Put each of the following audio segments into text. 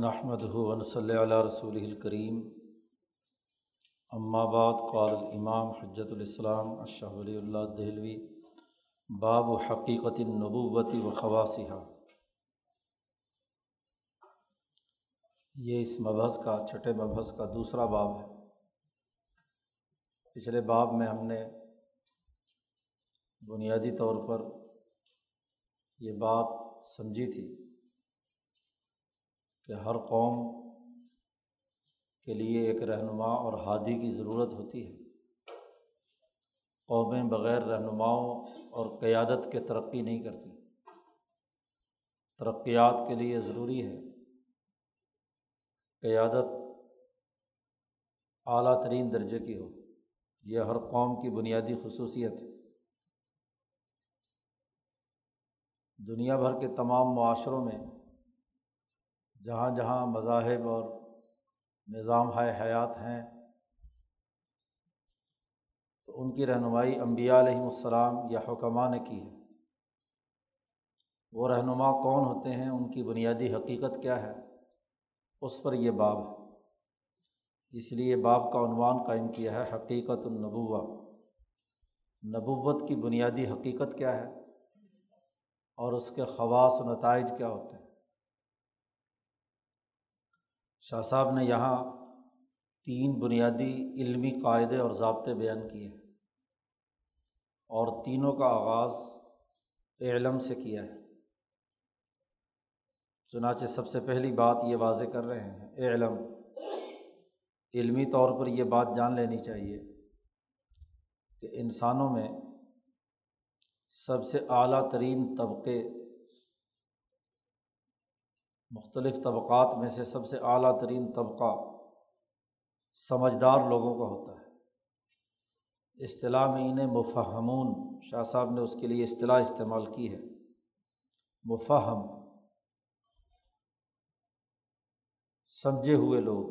نحمدہ ونصلی علی رسولہ الکریم، اما بعد، قال الامام حجۃ الاسلام شاہ ولی اللہ دہلوی، باب حقیقت النبوۃ و خواصہا۔ یہ اس مبحث کا، چھٹے مبحث کا دوسرا باب ہے۔ پچھلے باب میں ہم نے بنیادی طور پر یہ بات سمجھی تھی کہ ہر قوم کے لیے ایک رہنما اور ہادی کی ضرورت ہوتی ہے۔ قومیں بغیر رہنماؤں اور قیادت کے ترقی نہیں کرتی۔ ترقیات کے لیے ضروری ہے قیادت اعلیٰ ترین درجے کی ہو، یہ ہر قوم کی بنیادی خصوصیت ہے۔ دنیا بھر کے تمام معاشروں میں جہاں جہاں مذاہب اور نظام حیات ہیں، تو ان کی رہنمائی انبیاء علیہم السلام یا حکماء نے کی ہے۔ وہ رہنما کون ہوتے ہیں، ان کی بنیادی حقیقت کیا ہے، اس پر یہ باب ہے۔ اس لیے باب کا عنوان قائم کیا ہے حقیقت النبوہ۔ نبوت کی بنیادی حقیقت کیا ہے اور اس کے خواص و نتائج کیا ہوتے ہیں۔ شاہ صاحب نے یہاں 3 بنیادی علمی قاعدے اور ضابطے بیان کیے ہیں، اور تینوں کا آغاز علم سے کیا ہے۔ چنانچہ سب سے پہلی بات یہ واضح کر رہے ہیں علم۔ علمی طور پر یہ بات جان لینی چاہیے کہ انسانوں میں سب سے اعلیٰ ترین طبقے، مختلف طبقات میں سے سب سے اعلیٰ ترین طبقہ سمجھدار لوگوں کا ہوتا ہے۔ اصطلاح میں انہیں مفہمون، شاہ صاحب نے اس کے لیے اصطلاح استعمال کی ہے مفہم، سمجھے ہوئے لوگ۔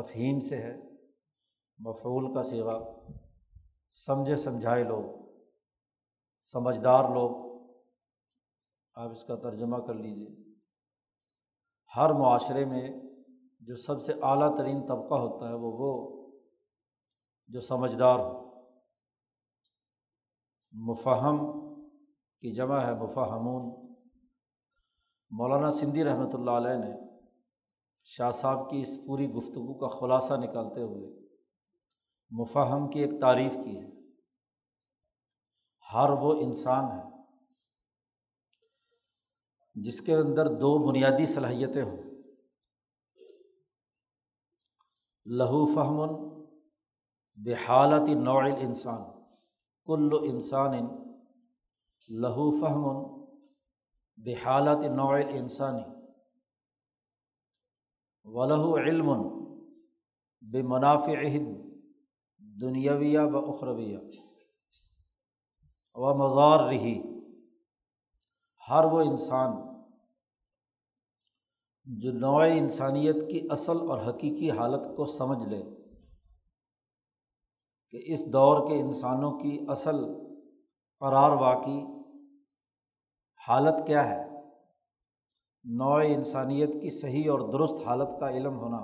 تفہیم سے ہے، مفعول کا صیغہ، سمجھے سمجھائے لوگ، سمجھدار لوگ، آپ اس کا ترجمہ کر لیجیے۔ ہر معاشرے میں جو سب سے اعلیٰ ترین طبقہ ہوتا ہے وہ جو سمجھدار ہو۔ مفہم کی جمع ہے مفہمون۔ مولانا سندھی رحمۃ اللہ علیہ نے شاہ صاحب کی اس پوری گفتگو کا خلاصہ نکالتے ہوئے مفہم کی ایک تعریف کی ہے، ہر وہ انسان ہے جس کے اندر 2 بنیادی صلاحیتیں ہوں، لہو فہم بحالت نوع الانسان، کل انسان لہو فہم بحالت نوع الانسانی، ولہو علم بمنافعہ دنیویہ و اخرویہ و مضارہ۔ ہر وہ انسان جو نوع انسانیت کی اصل اور حقیقی حالت کو سمجھ لے کہ اس دور کے انسانوں کی اصل قرار واقعی حالت کیا ہے، نوع انسانیت کی صحیح اور درست حالت کا علم ہونا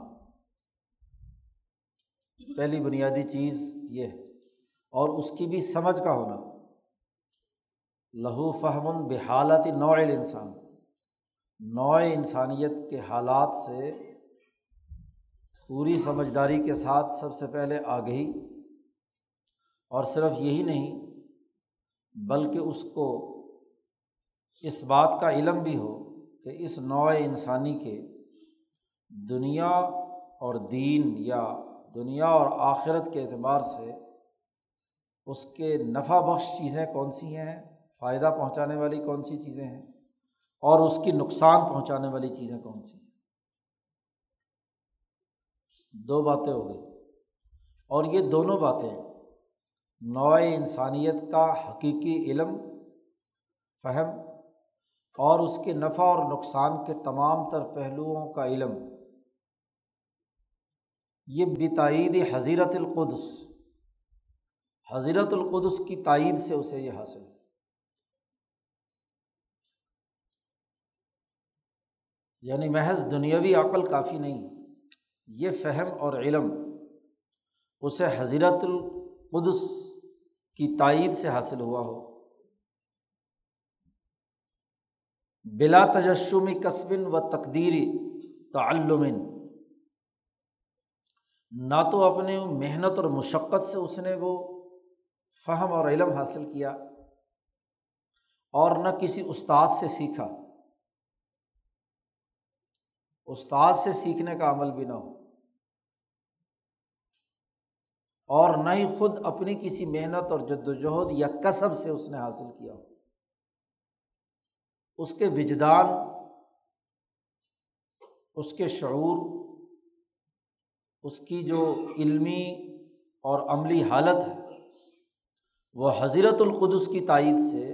پہلی بنیادی چیز یہ ہے، اور اس کی بھی سمجھ کا ہونا۔ لہو فہم بحالت نوع الانسان، نوع انسانیت کے حالات سے پوری سمجھداری کے ساتھ سب سے پہلے آگہی، اور صرف یہی نہیں بلکہ اس کو اس بات کا علم بھی ہو کہ اس نوع انسانی کے دنیا اور دین یا دنیا اور آخرت کے اعتبار سے اس کے نفع بخش چیزیں کون سی ہیں، فائدہ پہنچانے والی کون سی چیزیں ہیں، اور اس کی نقصان پہنچانے والی چیزیں کون سی ہیں۔ 2 باتیں ہو گئی، اور یہ دونوں باتیں نوع انسانیت کا حقیقی علم، فہم، اور اس کے نفع اور نقصان کے تمام تر پہلوؤں کا علم، یہ بتائید حضیرت القدس، حضیرت القدس کی تائید سے اسے یہ حاصل ہے۔ یعنی محض دنیاوی عقل کافی نہیں، یہ فہم اور علم اسے حضرت القدس کی تائید سے حاصل ہوا ہو، بلا تجشم کسب و تقدیری تعلم، نہ تو اپنے محنت اور مشقت سے اس نے وہ فہم اور علم حاصل کیا اور نہ کسی استاد سے سیکھا، استاد سے سیکھنے کا عمل بھی نہ ہو، اور نہ ہی خود اپنی کسی محنت اور جدوجہد یا کسب سے اس نے حاصل کیا ہو۔ اس کے وجدان، اس کے شعور، اس کی جو علمی اور عملی حالت ہے وہ حضرت القدس کی تائید سے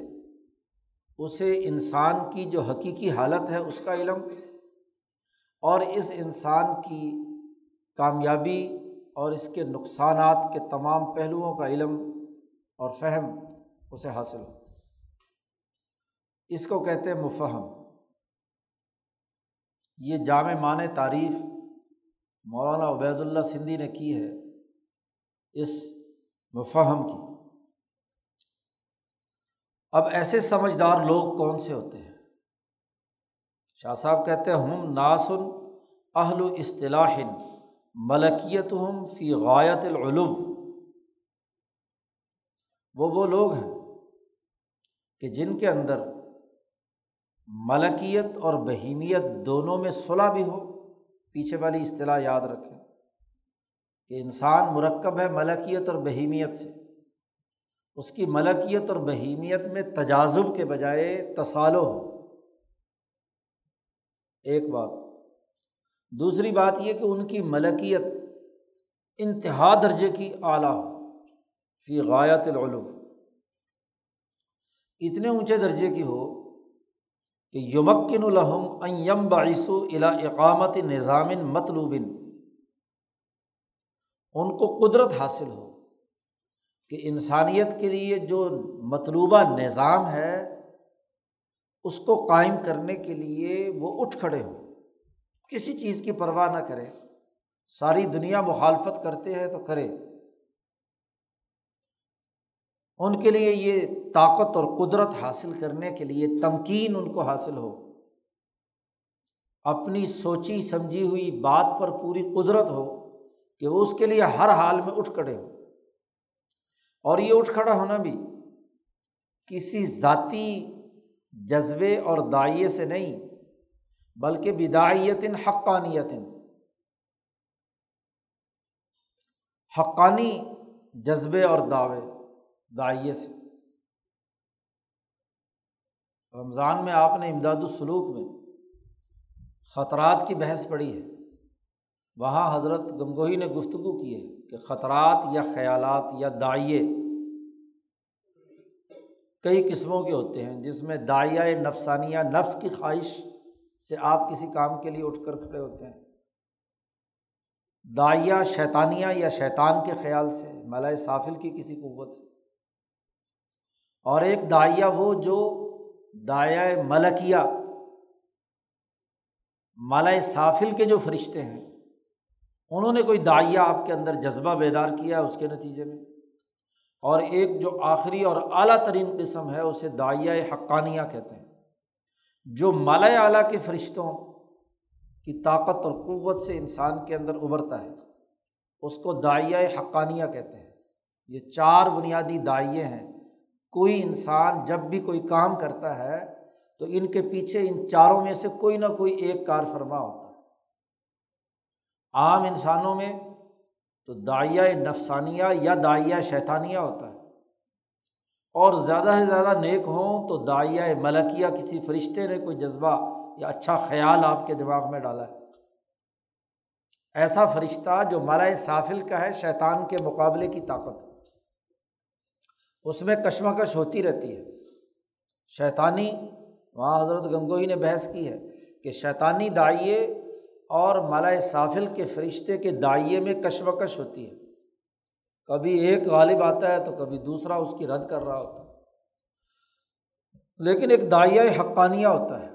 اسے انسان کی جو حقیقی حالت ہے اس کا علم اور اس انسان کی کامیابی اور اس کے نقصانات کے تمام پہلوؤں کا علم اور فہم اسے حاصل ہو۔ اس کو کہتے ہیں مفہم۔ یہ جامع معنی تعریف مولانا عبید اللہ سندھی نے کی ہے اس مفہم کی۔ اب ایسے سمجھدار لوگ کون سے ہوتے ہیں؟ شاہ صاحب کہتے ہیں ہم ناسن اہل اصطلاح ملکیتہم فی غایت العلو، وہ لوگ ہیں کہ جن کے اندر ملکیت اور بہیمیت دونوں میں صلح بھی ہو۔ پیچھے والی اصطلاح یاد رکھیں کہ انسان مرکب ہے ملکیت اور بہیمیت سے، اس کی ملکیت اور بہیمیت میں تجاذب کے بجائے تصالح ہو، ایک بات۔ دوسری بات یہ کہ ان کی ملکیت انتہا درجے کی اعلیٰ ہو، فی غایت العلو، اتنے اونچے درجے کی ہو کہ یمکن لہم ان ینبعثوا الی اقامت نظام مطلوب، ان کو قدرت حاصل ہو کہ انسانیت کے لیے جو مطلوبہ نظام ہے اس کو قائم کرنے کے لیے وہ اٹھ کھڑے ہوں، کسی چیز کی پرواہ نہ کریں، ساری دنیا مخالفت کرتے ہیں تو کرے، ان کے لیے یہ طاقت اور قدرت حاصل کرنے کے لیے تمکین ان کو حاصل ہو، اپنی سوچی سمجھی ہوئی بات پر پوری قدرت ہو کہ وہ اس کے لیے ہر حال میں اٹھ کھڑے ہو۔ اور یہ اٹھ کھڑا ہونا بھی کسی ذاتی جذبے اور داعیے سے نہیں بلکہ بداعیت حقانیت، حقانی جذبے اور دعوے داعیے سے۔ رمضان میں آپ نے امداد السلوک میں خطرات کی بحث پڑھی ہے، وہاں حضرت گنگوہی نے گفتگو کی ہے کہ خطرات یا خیالات یا داعیے کئی قسموں کے ہوتے ہیں، جس میں داعیہ نفسانیہ، نفس کی خواہش سے آپ کسی کام کے لیے اٹھ کر کھڑے ہوتے ہیں، داعیہ شیطانیہ یا شیطان کے خیال سے، ملائے سافل کی کسی قوت سے، اور ایک داعیہ وہ جو داعیہ ملکیہ، ملائے سافل کے جو فرشتے ہیں انہوں نے کوئی داعیہ آپ کے اندر جذبہ بیدار کیا اس کے نتیجے میں، اور ایک جو آخری اور اعلیٰ ترین قسم ہے اسے داعیہ حقانیہ کہتے ہیں، جو ملائے اعلیٰ کے فرشتوں کی طاقت اور قوت سے انسان کے اندر ابھرتا ہے، اس کو داعیہ حقانیہ کہتے ہیں۔ یہ چار بنیادی داعیے ہیں۔ کوئی انسان جب بھی کوئی کام کرتا ہے تو ان کے پیچھے ان چاروں میں سے کوئی نہ کوئی ایک کار فرما ہوتا ہے۔ عام انسانوں میں تو داعیہ نفسانیہ یا داعیہ شیطانیہ ہوتا ہے، اور زیادہ سے زیادہ نیک ہوں تو داعیہ ملکیہ، کسی فرشتے نے کوئی جذبہ یا اچھا خیال آپ کے دماغ میں ڈالا ہے، ایسا فرشتہ جو ملائے سافل کا ہے، شیطان کے مقابلے کی طاقت اس میں کشمکش ہوتی رہتی ہے۔ شیطانی، وہاں حضرت گنگوہی نے بحث کی ہے کہ شیطانی داعیے اور ملائے سافل کے فرشتے کے داعیے میں کشمکش ہوتی ہے، کبھی ایک غالب آتا ہے تو کبھی دوسرا اس کی رد کر رہا ہوتا ہے، لیکن ایک داعیہ حقانیہ ہوتا ہے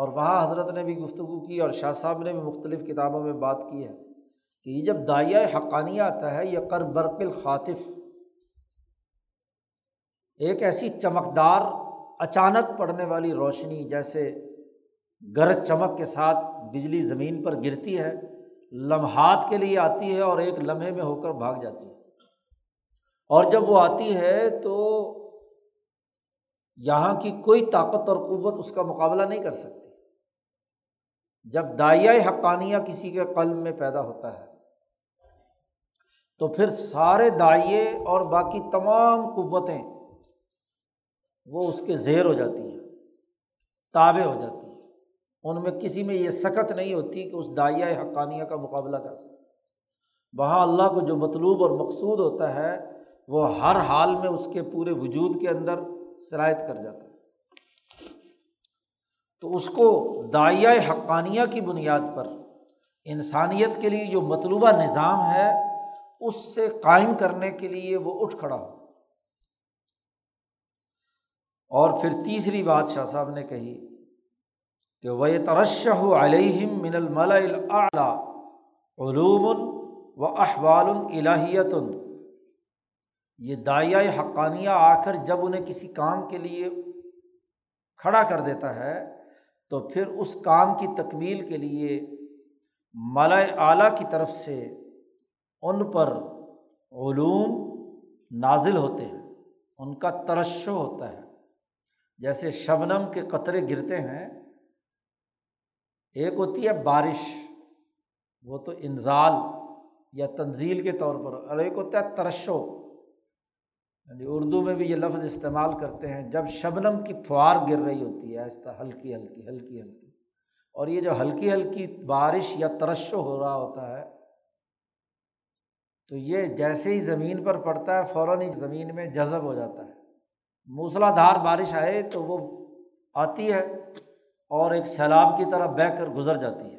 اور وہاں حضرت نے بھی گفتگو کی اور شاہ صاحب نے بھی مختلف کتابوں میں بات کی ہے کہ یہ جب داعیہ حقانیہ آتا ہے یہ قر برق الخاطف ایک ایسی چمکدار اچانک پڑنے والی روشنی جیسے گرج چمک کے ساتھ بجلی زمین پر گرتی ہے، لمحات کے لیے آتی ہے اور ایک لمحے میں ہو کر بھاگ جاتی ہے، اور جب وہ آتی ہے تو یہاں کی کوئی طاقت اور قوت اس کا مقابلہ نہیں کر سکتی۔ جب داعیہ حقانیہ کسی کے قلب میں پیدا ہوتا ہے تو پھر سارے داعیے اور باقی تمام قوتیں وہ اس کے زیر ہو جاتی ہیں، تابع ہو جاتی ہیں، ان میں کسی میں یہ سکت نہیں ہوتی کہ اس داعیہ حقانیہ کا مقابلہ کر سکے۔ وہاں اللہ کو جو مطلوب اور مقصود ہوتا ہے وہ ہر حال میں اس کے پورے وجود کے اندر سرایت کر جاتا ہے۔ تو اس کو داعیہ حقانیہ کی بنیاد پر انسانیت کے لیے جو مطلوبہ نظام ہے اس سے قائم کرنے کے لیے وہ اٹھ کھڑا ہو۔ اور پھر تیسری بات شاہ صاحب نے کہی کہ وَيَتَرَشَّحُ عَلَيْهِمْ مِنَ الْمَلَإِ الْأَعْلَى عُلُومٌ وَأَحْوَالٌ إِلَٰهِيَّةٌ، یہ داعیہ حقانیہ آ کر جب انہیں کسی کام کے لیے کھڑا کر دیتا ہے تو پھر اس کام کی تکمیل کے لیے ملائے اعلیٰ کی طرف سے ان پر علوم نازل ہوتے ہیں، ان کا ترشح ہوتا ہے۔ جیسے شبنم کے قطرے گرتے ہیں، ایک ہوتی ہے بارش، وہ تو انزال یا تنزیل کے طور پر، اور ایک ہوتا ہے ترشح، یعنی اردو میں بھی یہ لفظ استعمال کرتے ہیں جب شبنم کی پھوار گر رہی ہوتی ہے آہستہ، ہلکی ہلکی ہلکی ہلکی، اور یہ جو ہلکی ہلکی بارش یا ترشح ہو رہا ہوتا ہے تو یہ جیسے ہی زمین پر پڑتا ہے فوراً ہی زمین میں جذب ہو جاتا ہے۔ موسلا دھار بارش آئے تو وہ آتی ہے اور ایک سیلاب کی طرح بہہ کر گزر جاتی ہے،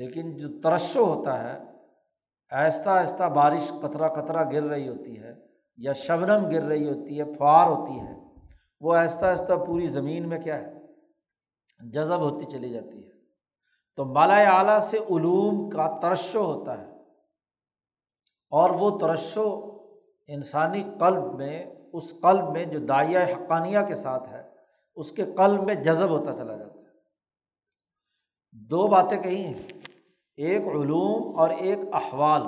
لیکن جو ترشح ہوتا ہے آہستہ آہستہ بارش قطرہ قطرہ گر رہی ہوتی ہے یا شبنم گر رہی ہوتی ہے، پھوار ہوتی ہے، وہ آہستہ آہستہ پوری زمین میں کیا ہے جذب ہوتی چلی جاتی ہے۔ تو مالائے اعلیٰ سے علوم کا ترشح ہوتا ہے، اور وہ ترشح انسانی قلب میں، اس قلب میں جو داعیہ حقانیہ کے ساتھ ہے اس کے قلب میں جذب ہوتا چلا جاتا ہے۔ دو باتیں کہی ہیں، ایک علوم اور ایک احوال۔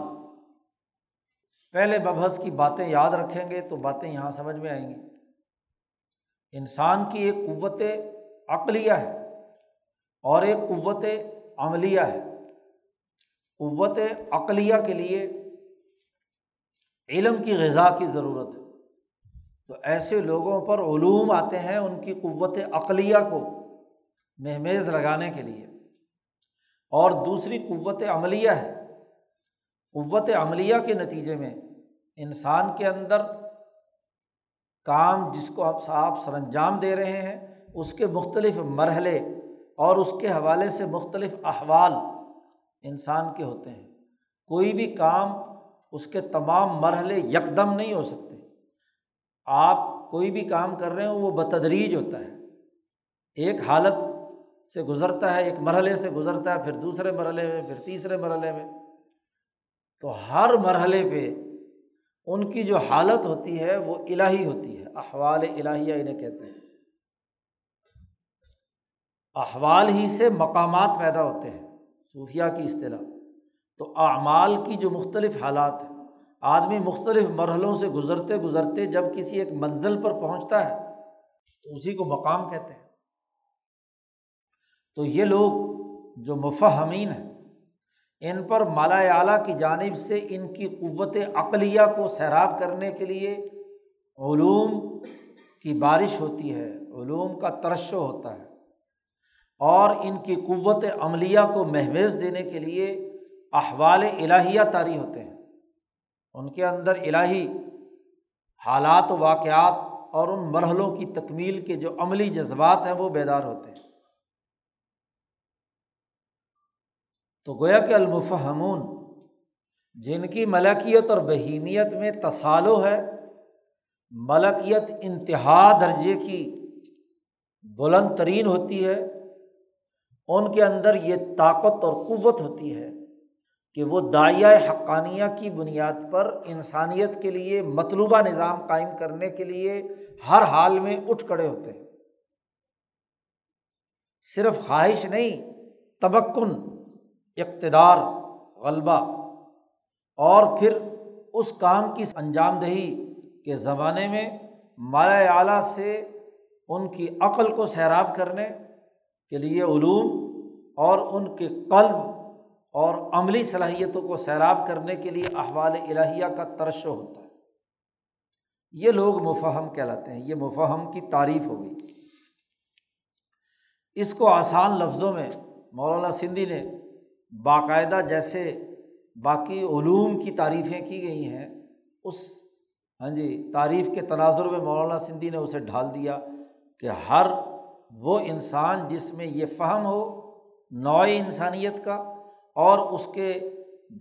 پہلے مبحث کی باتیں یاد رکھیں گے تو باتیں یہاں سمجھ میں آئیں گی۔ انسان کی ایک قوت عقلیہ ہے اور ایک قوت عملیہ ہے۔ قوت عقلیہ کے لیے علم کی غذا کی ضرورت ہے، تو ایسے لوگوں پر علوم آتے ہیں ان کی قوت عقلیہ کو مہمیز لگانے کے لیے، اور دوسری قوت عملیہ ہے۔ قوت عملیہ کے نتیجے میں انسان کے اندر کام جس کو آپ سر انجام دے رہے ہیں اس کے مختلف مرحلے اور اس کے حوالے سے مختلف احوال انسان کے ہوتے ہیں۔ کوئی بھی کام اس کے تمام مرحلے یکدم نہیں ہو سکتے۔ آپ کوئی بھی کام کر رہے ہوں وہ بتدریج ہوتا ہے، ایک حالت سے گزرتا ہے، ایک مرحلے سے گزرتا ہے، پھر دوسرے مرحلے میں، پھر تیسرے مرحلے میں، تو ہر مرحلے پہ ان کی جو حالت ہوتی ہے وہ الہی ہوتی ہے، احوال الہیہ انہیں کہتے ہیں۔ احوال ہی سے مقامات پیدا ہوتے ہیں، صوفیہ کی اصطلاح۔ تو اعمال کی جو مختلف حالات ہیں، آدمی مختلف مرحلوں سے گزرتے گزرتے جب کسی ایک منزل پر پہنچتا ہے تو اسی کو مقام کہتے ہیں۔ تو یہ لوگ جو مفہمین ہیں ان پر مالائے اعلیٰ کی جانب سے ان کی قوت عقلیہ کو سیراب کرنے کے لیے علوم کی بارش ہوتی ہے، علوم کا ترشح ہوتا ہے، اور ان کی قوت عملیہ کو مہمیز دینے کے لیے احوال الہیہ طاری ہوتے ہیں۔ ان کے اندر الہی حالات و واقعات اور ان مرحلوں کی تکمیل کے جو عملی جذبات ہیں وہ بیدار ہوتے ہیں۔ تو گویا کہ المفہمون جن کی ملکیت اور بہیمیت میں تصالح ہے، ملکیت انتہا درجے کی بلند ترین ہوتی ہے ان کے اندر یہ طاقت اور قوت ہوتی ہے کہ وہ داعیہ حقانیہ کی بنیاد پر انسانیت کے لیے مطلوبہ نظام قائم کرنے کے لیے ہر حال میں اٹھ کھڑے ہوتے ہیں۔ صرف خواہش نہیں، تمکن، اقتدار، غلبہ، اور پھر اس کام کی انجام دہی کے زمانے میں مالا اعلیٰ سے ان کی عقل کو سیراب کرنے کے لیے علوم اور ان کے قلب اور عملی صلاحیتوں کو سیراب کرنے کے لیے احوال الہیہ کا ترشح ہوتا ہے۔ یہ لوگ مفہم کہلاتے ہیں۔ یہ مفہم کی تعریف ہو گئی۔ اس کو آسان لفظوں میں مولانا سندھی نے باقاعدہ جیسے باقی علوم کی تعریفیں کی گئی ہیں، اس تعریف کے تناظر میں مولانا سندھی نے اسے ڈھال دیا کہ ہر وہ انسان جس میں یہ فہم ہو نوع انسانیت کا اور اس کے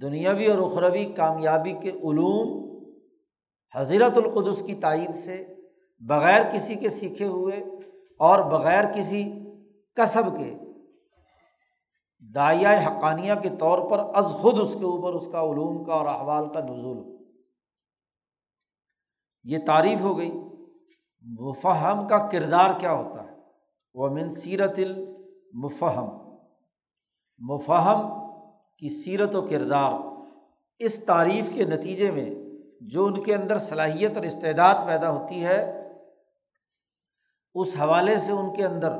دنیاوی اور اخروی کامیابی کے علوم حضرت القدس کی تائید سے بغیر کسی کے سیکھے ہوئے اور بغیر کسی کسب کے داعیہ حقانیہ کے طور پر از خود اس کے اوپر اس کا علوم کا اور احوال کا نزول ہو۔ یہ تعریف ہو گئی۔ مفہم کا کردار کیا ہوتا ہے؟ وَمِن سیرت المفہم، مفہم کی سیرت و کردار اس تعریف کے نتیجے میں جو ان کے اندر صلاحیت اور استعداد پیدا ہوتی ہے، اس حوالے سے ان کے اندر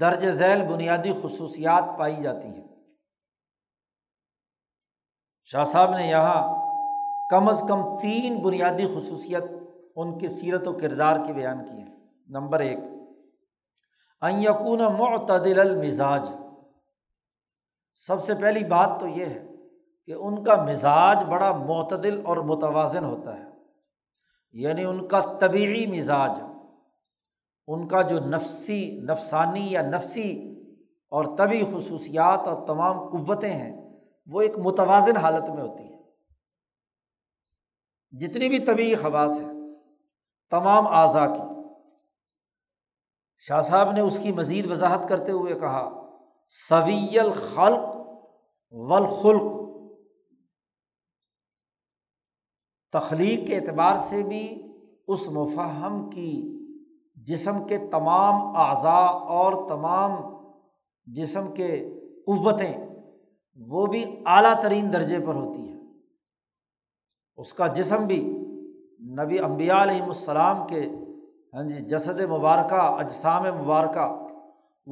درج ذیل بنیادی خصوصیات پائی جاتی ہیں۔ شاہ صاحب نے یہاں کم از کم 3 بنیادی خصوصیت ان کی سیرت و کردار کی بیان کی ہے۔ نمبر 1، ان یکون معتدل المزاج۔ سب سے پہلی بات تو یہ ہے کہ ان کا مزاج بڑا معتدل اور متوازن ہوتا ہے، یعنی ان کا طبیعی مزاج، ان کا جو نفسانی یا نفسی اور طبعی خصوصیات اور تمام قوتیں ہیں وہ ایک متوازن حالت میں ہوتی ہیں۔ جتنی بھی طبعی خواص ہیں تمام اعضاء کی، شاہ صاحب نے اس کی مزید وضاحت کرتے ہوئے کہا سوی الخلق والخلق، تخلیق کے اعتبار سے بھی اس مفہم کی جسم کے تمام اعضاء اور تمام جسم کے قوتیں وہ بھی اعلیٰ ترین درجے پر ہوتی ہے۔ اس کا جسم بھی نبی انبیاء علیہم السلام کے جسد مبارکہ، اجسام مبارکہ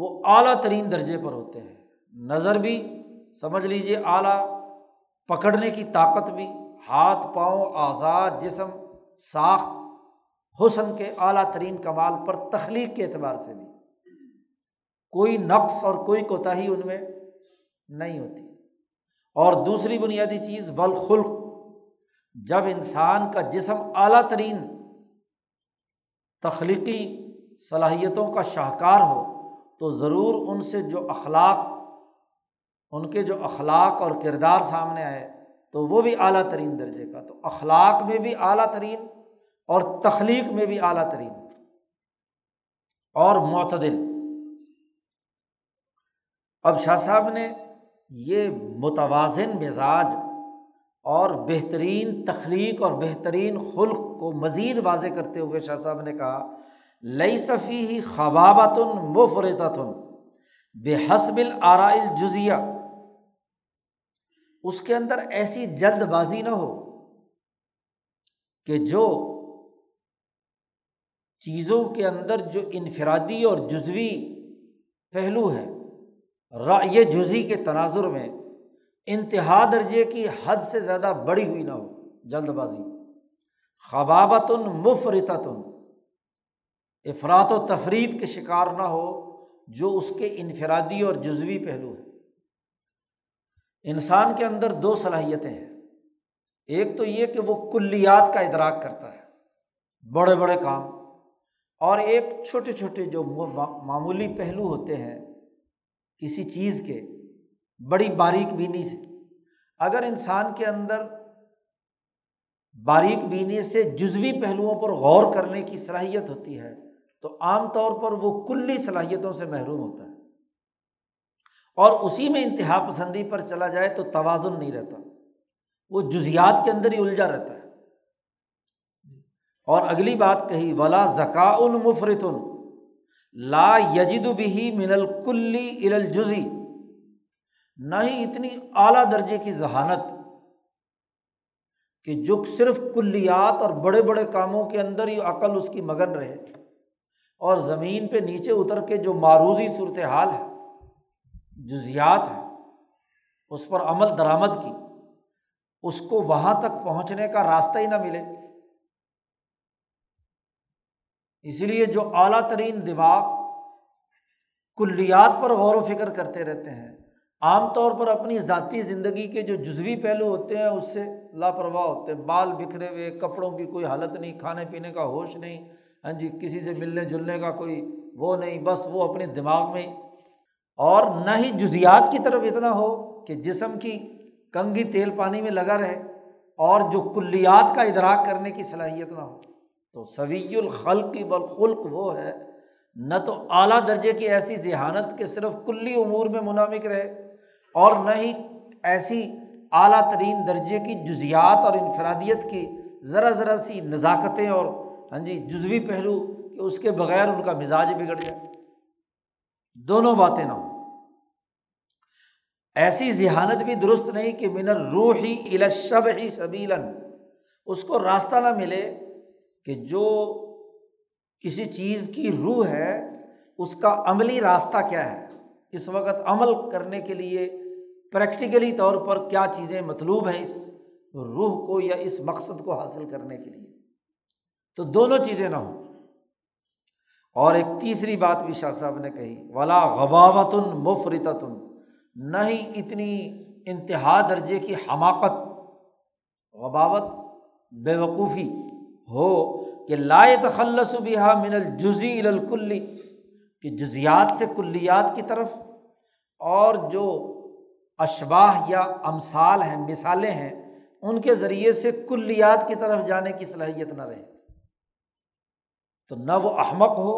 وہ اعلیٰ ترین درجے پر ہوتے ہیں۔ نظر بھی سمجھ لیجیے اعلیٰ، پکڑنے کی طاقت بھی، ہاتھ، پاؤں، اعضاء، جسم، ساخت، حسن کے اعلیٰ ترین کمال پر تخلیق کے اعتبار سے بھی کوئی نقص اور کوئی کوتاہی ان میں نہیں ہوتی۔ اور دوسری بنیادی چیز بالخلق، جب انسان کا جسم اعلیٰ ترین تخلیقی صلاحیتوں کا شاہکار ہو تو ضرور ان سے جو اخلاق، ان کے جو اخلاق اور کردار سامنے آئے تو وہ بھی اعلیٰ ترین درجے کا، تو اخلاق میں بھی اعلیٰ ترین اور تخلیق میں بھی اعلیٰ ترین اور معتدل۔ اب شاہ صاحب نے یہ متوازن مزاج اور بہترین تخلیق اور بہترین خلق کو مزید واضح کرتے ہوئے شاہ صاحب نے کہا لیس فیہ خبابۃ مفرطۃ بحسب الاراء الجزیہ، اس کے اندر ایسی جلد بازی نہ ہو کہ جو چیزوں کے اندر جو انفرادی اور جزوی پہلو ہے رأی جزوی کے تناظر میں انتہا درجے کی حد سے زیادہ بڑی ہوئی نہ ہو جلد بازی۔ خبابۃ مفرطۃ، افراط و تفرید کے شکار نہ ہو جو اس کے انفرادی اور جزوی پہلو ہے۔ انسان کے اندر 2 صلاحیتیں ہیں، ایک تو یہ کہ وہ کلیات کا ادراک کرتا ہے، بڑے بڑے کام، اور ایک چھوٹے چھوٹے جو معمولی پہلو ہوتے ہیں کسی چیز کے، بڑی باریک بینی سے۔ اگر انسان کے اندر باریک بینی سے جزوی پہلوؤں پر غور کرنے کی صلاحیت ہوتی ہے تو عام طور پر وہ کلی صلاحیتوں سے محروم ہوتا ہے۔ اور اسی میں انتہا پسندی پر چلا جائے تو توازن نہیں رہتا، وہ جزیات کے اندر ہی الجھا رہتا ہے۔ اور اگلی بات کہی، ولا ذکاء مفرط لا یجد به من الکل الی الجزی، نہ ہی اتنی اعلیٰ درجے کی ذہانت کہ جو صرف کلیات اور بڑے بڑے کاموں کے اندر ہی عقل اس کی مگن رہے اور زمین پہ نیچے اتر کے جو معروضی صورتحال ہے، جزیات ہے، اس پر عمل درآمد کی، اس کو وہاں تک پہنچنے کا راستہ ہی نہ ملے۔ اس لیے جو اعلیٰ ترین دماغ کلیات پر غور و فکر کرتے رہتے ہیں، عام طور پر اپنی ذاتی زندگی کے جو جزوی پہلو ہوتے ہیں اس سے لاپرواہ ہوتے ہیں، بال بکھرے ہوئے، کپڑوں کی کوئی حالت نہیں، کھانے پینے کا ہوش نہیں، ہاں جی کسی سے ملنے جلنے کا کوئی وہ نہیں، بس وہ اپنے دماغ میں، اور نہ ہی جزیات کی طرف اتنا ہو کہ جسم کی کنگھی تیل پانی میں لگا رہے اور جو کلیات کا ادراک کرنے کی صلاحیت نہ ہو۔ تو سوی الخلق والخلق وہ ہے، نہ تو اعلیٰ درجے کی ایسی ذہانت کہ صرف کلی امور میں منامک رہے، اور نہ ہی ایسی اعلیٰ ترین درجے کی جزیات اور انفرادیت کی ذرا ذرا سی نزاکتیں اور ہاں جی جزوی پہلو کہ اس کے بغیر ان کا مزاج بگڑ جائے، دونوں باتیں نہ ہوں۔ ایسی ذہانت بھی درست نہیں کہ من الروح الی الشبح سبیلا، اس کو راستہ نہ ملے کہ جو کسی چیز کی روح ہے اس کا عملی راستہ کیا ہے، اس وقت عمل کرنے کے لیے پریکٹیکلی طور پر کیا چیزیں مطلوب ہیں اس روح کو یا اس مقصد کو حاصل کرنے کے لیے، تو دونوں چیزیں نہ ہوں۔ اور ایک تیسری بات بھی شاہ صاحب نے کہی، ولا غباوۃ مفرطۃ، نہ ہی اتنی انتہا درجے کی حماقت، غباوت بے وقوفی ہو کہ لا یتخلص بہا من الجزء الی الکل، کہ جزیات سے کلیات کی طرف، اور جو اشباح یا امثال ہیں، مثالیں ہیں، ان کے ذریعے سے کلیات کی طرف جانے کی صلاحیت نہ رہے۔ تو نہ وہ احمق ہو،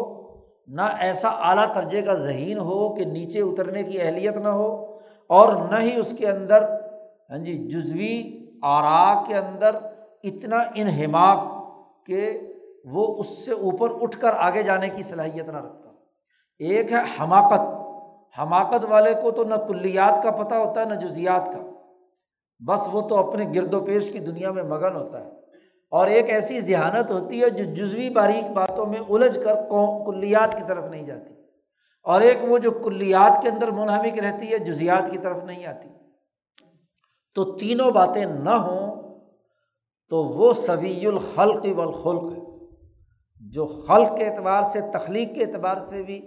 نہ ایسا اعلیٰ درجے کا ذہین ہو کہ نیچے اترنے کی اہلیت نہ ہو، اور نہ ہی اس کے اندر ہاں جی جزوی آراء کے اندر اتنا انہماک کہ وہ اس سے اوپر اٹھ کر آگے جانے کی صلاحیت نہ رکھتا۔ ایک ہے حماقت، حماقت والے کو تو نہ کلیات کا پتہ ہوتا ہے نہ جزیات کا، بس وہ تو اپنے گرد و پیش کی دنیا میں مگن ہوتا ہے۔ اور ایک ایسی ذہانت ہوتی ہے جو جزوی باریک باتوں میں الجھ کر کلیات کی طرف نہیں جاتی، اور ایک وہ جو کلیات کے اندر منہمک رہتی ہے، جزیات کی طرف نہیں آتی۔ تو تینوں باتیں نہ ہوں تو وہ سوی الخلق والخلق ہے، جو خلق کے اعتبار سے، تخلیق کے اعتبار سے بھی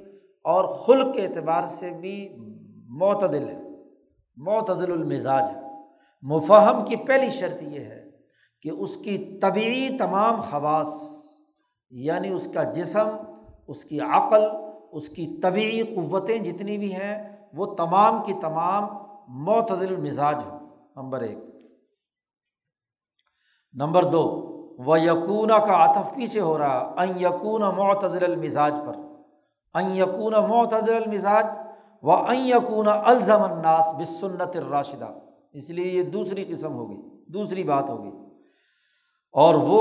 اور خلق کے اعتبار سے بھی معتدل ہے، معتدل المزاج ہے۔ مفہم کی پہلی شرط یہ ہے کہ اس کی طبیعی تمام خواص، یعنی اس کا جسم، اس کی عقل، اس کی طبیعی قوتیں جتنی بھی ہیں، وہ تمام کی تمام معتدل مزاج ہوں، نمبر ایک۔ نمبر دو، وَيَكُونَ کا عطف پیچھے ہو رہا، اَن يَكُونَ معتدل المزاج پر، اَن يَكُونَ معتدل المزاج وَأَن يَكُونَ أَلْزَمَ النَّاسِ بِالسُّنَّةِ الرَّاشِدَةِ، اس لیے یہ دوسری قسم ہوگی، دوسری بات ہوگی۔ اور وہ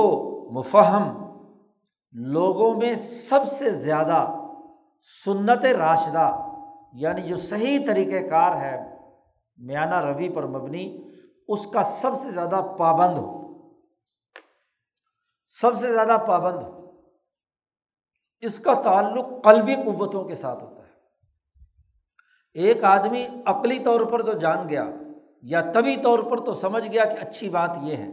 مفہم لوگوں میں سب سے زیادہ سنت راشدہ، یعنی جو صحیح طریقہ کار ہے، میانہ روی پر مبنی، اس کا سب سے زیادہ پابند ہو، سب سے زیادہ پابند ہو۔ اس کا تعلق قلبی قوتوں کے ساتھ ہوتا ہے۔ ایک آدمی عقلی طور پر تو جان گیا یا طبی طور پر تو سمجھ گیا کہ اچھی بات یہ ہے،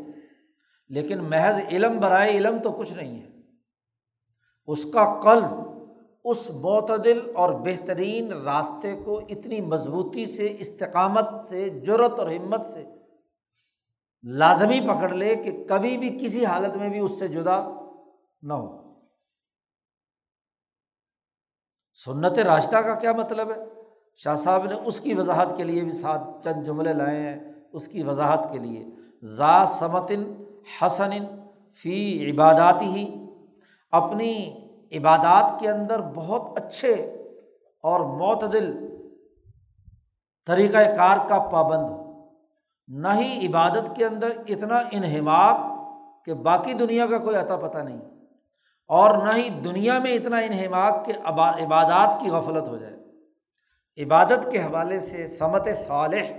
لیکن محض علم برائے علم تو کچھ نہیں ہے۔ اس کا قلب اس معتدل اور بہترین راستے کو اتنی مضبوطی سے، استقامت سے، جرأت اور ہمت سے لازمی پکڑ لے کہ کبھی بھی کسی حالت میں بھی اس سے جدا نہ ہو۔ سنت راشدہ کا کیا مطلب ہے؟ شاہ صاحب نے اس کی وضاحت کے لیے بھی ساتھ چند جملے لائے ہیں، اس کی وضاحت کے لیے، ذا سمتن حسن فی عباداتی ہی، اپنی عبادات کے اندر بہت اچھے اور معتدل طریقہ کار کا پابند ہو، نہ ہی عبادت کے اندر اتنا انہماک کہ باقی دنیا کا کوئی عطا پتہ نہیں، اور نہ ہی دنیا میں اتنا انہماک کہ عبادات کی غفلت ہو جائے۔ عبادت کے حوالے سے سمت صالح،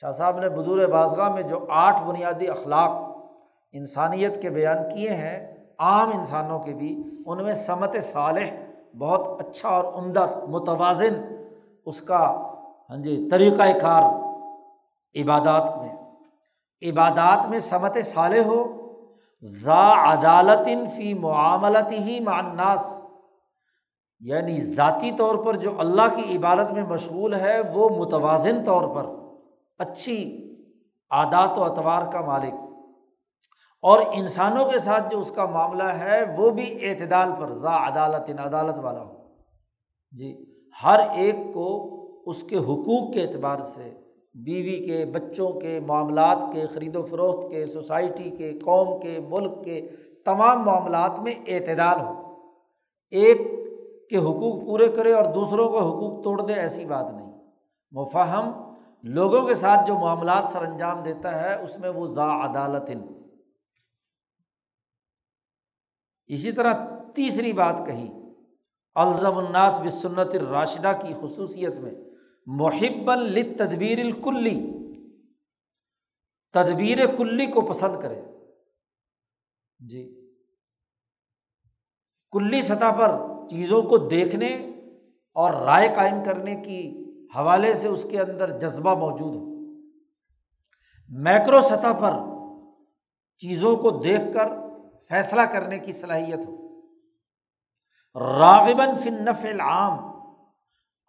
شاہ صاحب نے بدور بازگاہ میں جو 8 بنیادی اخلاق انسانیت کے بیان کیے ہیں عام انسانوں کے بھی، ان میں سمت صالح بہت اچھا اور عمدہ متوازن اس کا طریقۂ کار عبادات میں، عبادات میں سمت صالح ہو، ذا عدالت فی معاملتہ مع الناس، یعنی ذاتی طور پر جو اللہ کی عبادت میں مشغول ہے وہ متوازن طور پر اچھی عادات و اطوار کا مالک، اور انسانوں کے ساتھ جو اس کا معاملہ ہے وہ بھی اعتدال پر، ذا عدالت، عدالت والا ہو جی، ہر ایک کو اس کے حقوق کے اعتبار سے، بیوی کے، بچوں کے، معاملات کے، خرید و فروخت کے، سوسائٹی کے، قوم کے، ملک کے تمام معاملات میں اعتدال ہو، ایک کے حقوق پورے کرے اور دوسروں کو حقوق توڑ دے ایسی بات نہیں۔ مفہم لوگوں کے ساتھ جو معاملات سر انجام دیتا ہے اس میں وہ ذا عدالت۔ اسی طرح تیسری بات کہی الزم الناس بالسنت الراشدہ کی خصوصیت میں، محبا للتدبیر الکلی، تدبیر کلی کو پسند کرے جی، کلی سطح پر چیزوں کو دیکھنے اور رائے قائم کرنے کی حوالے سے اس کے اندر جذبہ موجود ہو، میکرو سطح پر چیزوں کو دیکھ کر فیصلہ کرنے کی صلاحیت ہو، راغباً فی النفع العام،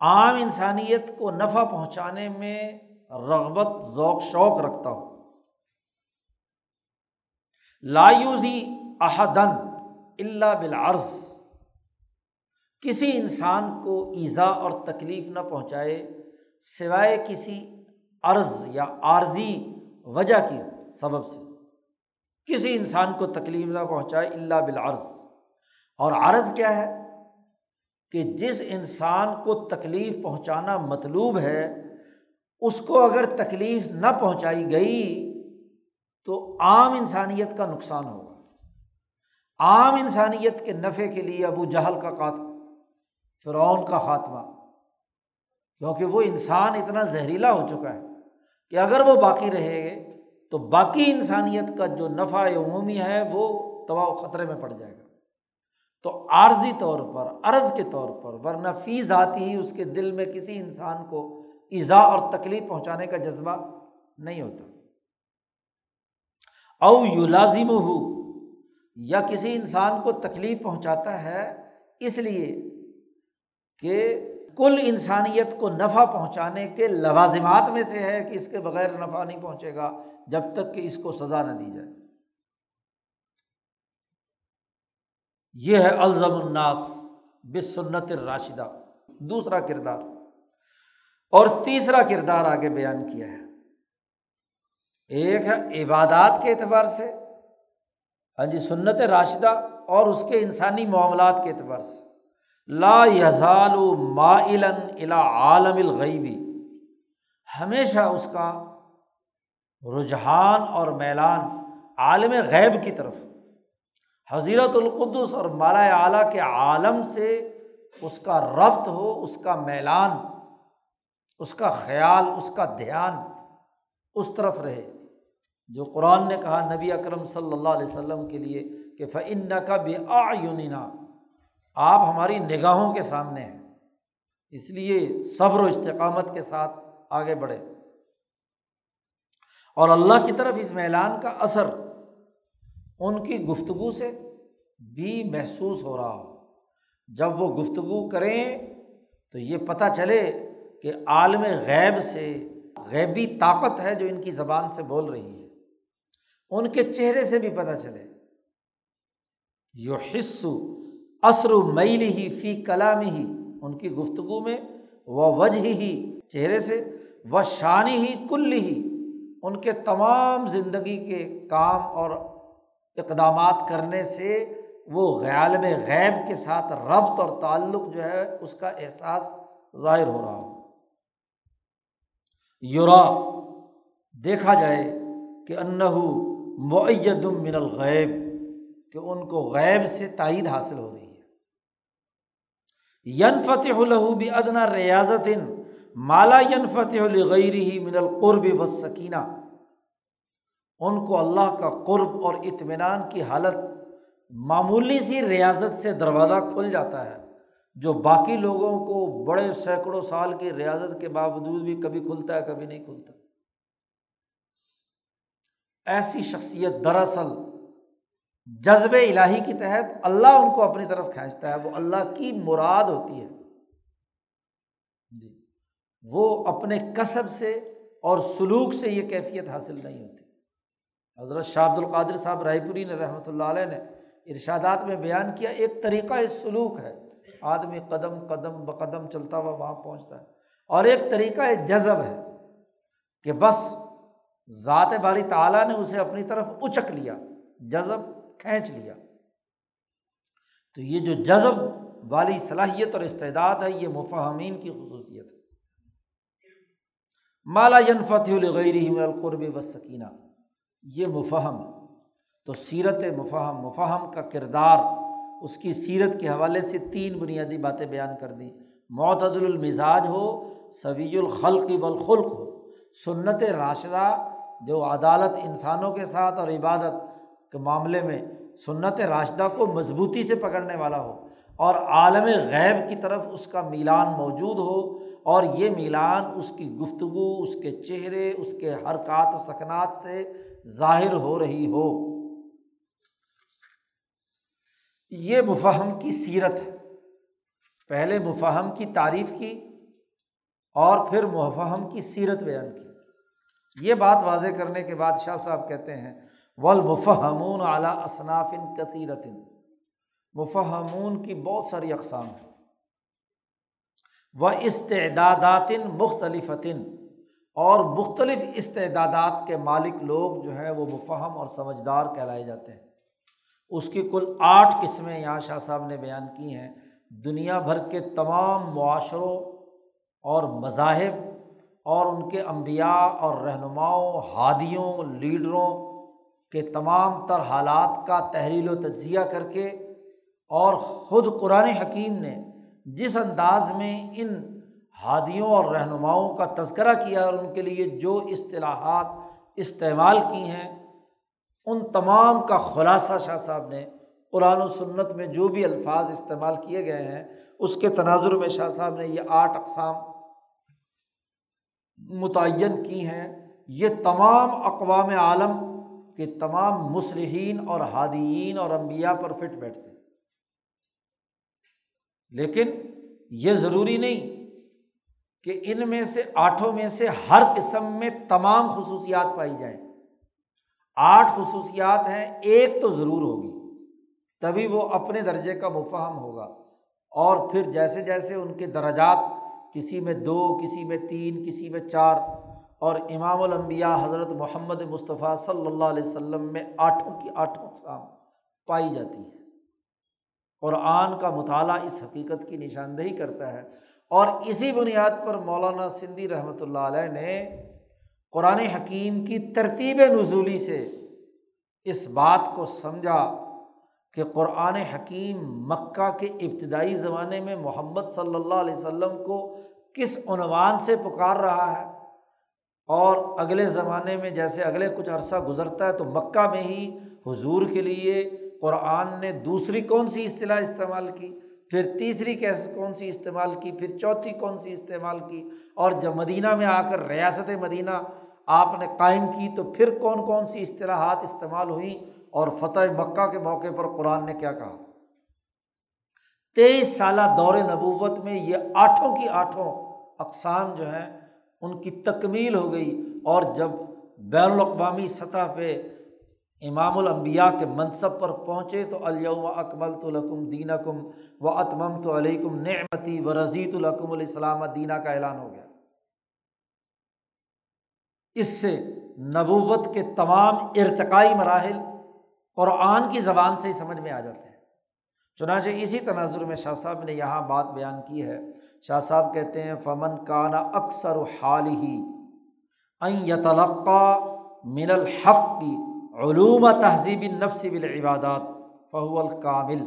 عام انسانیت کو نفع پہنچانے میں رغبت، ذوق، شوق رکھتا ہو، لا یؤذی احدا الا بالعرض، کسی انسان کو ایذا اور تکلیف نہ پہنچائے سوائے کسی عرض یا عارضی وجہ کی سبب سے، کسی انسان کو تکلیف نہ پہنچائے الا بالعرض، اور عرض کیا ہے کہ جس انسان کو تکلیف پہنچانا مطلوب ہے اس کو اگر تکلیف نہ پہنچائی گئی تو عام انسانیت کا نقصان ہوگا، عام انسانیت کے نفع کے لیے ابو جہل کا قاتل، فرعون کا خاتمہ، کیونکہ وہ انسان اتنا زہریلا ہو چکا ہے کہ اگر وہ باقی رہے تو باقی انسانیت کا جو نفع عمومی ہے وہ تباہ و خطرے میں پڑ جائے گا۔ تو عارضی طور پر، عرض کے طور پر، ورنہ فی ذاتی ہی اس کے دل میں کسی انسان کو ایذا اور تکلیف پہنچانے کا جذبہ نہیں ہوتا۔ او یلازمہ، یا کسی انسان کو تکلیف پہنچاتا ہے اس لیے کہ کل انسانیت کو نفع پہنچانے کے لوازمات میں سے ہے کہ اس کے بغیر نفع نہیں پہنچے گا جب تک کہ اس کو سزا نہ دی جائے۔ یہ ہے الزم الناس بالسنت الراشدہ، دوسرا کردار۔ اور تیسرا کردار آگے بیان کیا ہے، ایک ہے عبادات کے اعتبار سے، ہاں جی، سنت راشدہ، اور اس کے انسانی معاملات کے اعتبار سے، لا یزال مائلا الی عالم الغیبی، ہمیشہ اس کا رجحان اور میلان عالم غیب کی طرف، حضیرت القدس اور مالا اعلیٰ کے عالم سے اس کا ربط ہو، اس کا میلان، اس کا خیال، اس کا دھیان اس طرف رہے، جو قرآن نے کہا نبی اکرم صلی اللہ علیہ وسلم کے لیے کہ فَإِنَّكَ بِأَعْيُنِنَا، آپ ہماری نگاہوں کے سامنے ہیں، اس لیے صبر و استقامت کے ساتھ آگے بڑھے۔ اور اللہ کی طرف اس میلان کا اثر ان کی گفتگو سے بھی محسوس ہو رہا ہو، جب وہ گفتگو کریں تو یہ پتہ چلے کہ عالم غیب سے، غیبی طاقت ہے جو ان کی زبان سے بول رہی ہے، ان کے چہرے سے بھی پتہ چلے۔ یحس اثر میلہ فی کلامہ، ان کی گفتگو میں، ووجہہ، چہرے سے، وشانہ کلہ، ان کے تمام زندگی کے کام اور اقدامات کرنے سے وہ عالم غیب کے ساتھ ربط اور تعلق جو ہے اس کا احساس ظاہر ہو رہا ہو۔ یرا دیکھا جائے کہ انہو مؤید من الغیب، کہ ان کو غیب سے تائید حاصل ہو رہی ہے۔ ینفتح لہ بادنی ریاضۃ ما لا ینفتح لغیرہ من القرب والسکینہ، ان کو اللہ کا قرب اور اطمینان کی حالت معمولی سی ریاضت سے دروازہ کھل جاتا ہے، جو باقی لوگوں کو بڑے سینکڑوں سال کی ریاضت کے باوجود بھی کبھی کھلتا ہے کبھی نہیں کھلتا۔ ایسی شخصیت دراصل جذب الہی کے تحت اللہ ان کو اپنی طرف کھینچتا ہے، وہ اللہ کی مراد ہوتی ہے جی، وہ اپنے کسب سے اور سلوک سے یہ کیفیت حاصل نہیں ہوتی۔ حضرت شاہ عبد القادر صاحب رائے پوری نے رحمۃ اللہ علیہ نے ارشادات میں بیان کیا، ایک طریقہ سلوک ہے، آدمی قدم قدم بقدم چلتا ہوا وہاں پہنچتا ہے، اور ایک طریقہ جذب ہے کہ بس ذات باری تعالیٰ نے اسے اپنی طرف اچک لیا، جذب کھینچ لیا۔ تو یہ جو جذب والی صلاحیت اور استعداد ہے، یہ مفہمین کی خصوصیت ہے۔ ما لا ينفتح لغیرہ من القرب والسکینہ، یہ مفہم۔ تو سیرت مفہم، مفہم کا کردار، اس کی سیرت کے حوالے سے تین بنیادی باتیں بیان کر دیں۔ معتدل المزاج ہو، سوی الخلق والخلق ہو، سنت راشدہ جو عدالت انسانوں کے ساتھ اور عبادت کے معاملے میں سنت راشدہ کو مضبوطی سے پکڑنے والا ہو، اور عالم غیب کی طرف اس کا میلان موجود ہو، اور یہ میلان اس کی گفتگو، اس کے چہرے، اس کے حرکات و سکنات سے ظاہر ہو رہی ہو، یہ مفہم کی سیرت ہے۔ پہلے مفہم کی تعریف کی اور پھر مفہم کی سیرت بیان کی۔ یہ بات واضح کرنے کے بعد شاہ صاحب کہتے ہیں والمفہمون علی اصناف کثیرۃ، مفہمون کی بہت ساری اقسام ہیں، و استعدادات مختلفۃ، اور مختلف استعدادات کے مالک لوگ جو ہیں وہ مفہم اور سمجھدار کہلائے جاتے ہیں۔ اس کی کل 8 قسمیں یہاں شاہ صاحب نے بیان کی ہیں۔ دنیا بھر کے تمام معاشروں اور مذاہب اور ان کے انبیاء اور رہنماؤں، ہادیوں، لیڈروں کے تمام تر حالات کا تحلیل و تجزیہ کر کے، اور خود قرآن حکیم نے جس انداز میں ان ہادیوں اور رہنماؤں کا تذکرہ کیا اور ان کے لیے جو اصطلاحات استعمال کی ہیں، ان تمام کا خلاصہ شاہ صاحب نے قرآن و سنت میں جو بھی الفاظ استعمال کیے گئے ہیں، اس کے تناظر میں شاہ صاحب نے یہ 8 اقسام متعین کی ہیں۔ یہ تمام اقوام عالم کے تمام مصلحین اور ہادیین اور انبیاء پر فٹ بیٹھتے ہیں، لیکن یہ ضروری نہیں کہ ان میں سے 8 میں سے ہر قسم میں تمام خصوصیات پائی جائیں۔ 8 خصوصیات ہیں، ایک تو ضرور ہوگی، تبھی وہ اپنے درجے کا مفہم ہوگا، اور پھر جیسے جیسے ان کے درجات، کسی میں 2، کسی میں 3، کسی میں 4، اور امام الانبیاء حضرت محمد مصطفیٰ صلی اللہ علیہ وسلم میں 8 کی 8 اقسام پائی جاتی ہے۔ قرآن کا مطالعہ اس حقیقت کی نشاندہی کرتا ہے، اور اسی بنیاد پر مولانا سندھی رحمۃ اللہ علیہ نے قرآن حکیم کی ترتیب نزولی سے اس بات کو سمجھا کہ قرآن حکیم مکہ کے ابتدائی زمانے میں محمد صلی اللہ علیہ وسلم کو کس عنوان سے پکار رہا ہے، اور اگلے زمانے میں جیسے اگلے کچھ عرصہ گزرتا ہے تو مکہ میں ہی حضور کے لیے قرآن نے دوسری کون سی اصطلاح استعمال کی، پھر تیسری کون سی استعمال کی، پھر چوتھی کون سی استعمال کی، اور جب مدینہ میں آ کر ریاست مدینہ آپ نے قائم کی تو پھر کون کون سی اصطلاحات استعمال ہوئیں، اور فتح مکہ کے موقع پر قرآن نے کیا کہا۔ 23 سالہ دور نبوت میں یہ 8 کی 8 اقسام جو ہیں ان کی تکمیل ہو گئی، اور جب بین الاقوامی سطح پہ امام الانبیاء کے منصب پر پہنچے تو الیوم اکملت لکم دینکم واتممت علیکم نعمتی ورضیت لکم الاسلام دینا کا اعلان ہو گیا۔ اس سے نبوت کے تمام ارتقائی مراحل قرآن کی زبان سے ہی سمجھ میں آ جاتے ہیں۔ چنانچہ اسی تناظر میں شاہ صاحب نے یہاں بات بیان کی ہے۔ شاہ صاحب کہتے ہیں فمن کان اکثر حالہ ان یتلقا من الحق علوم تہذیب النفس بالعبادات فہو الکامل۔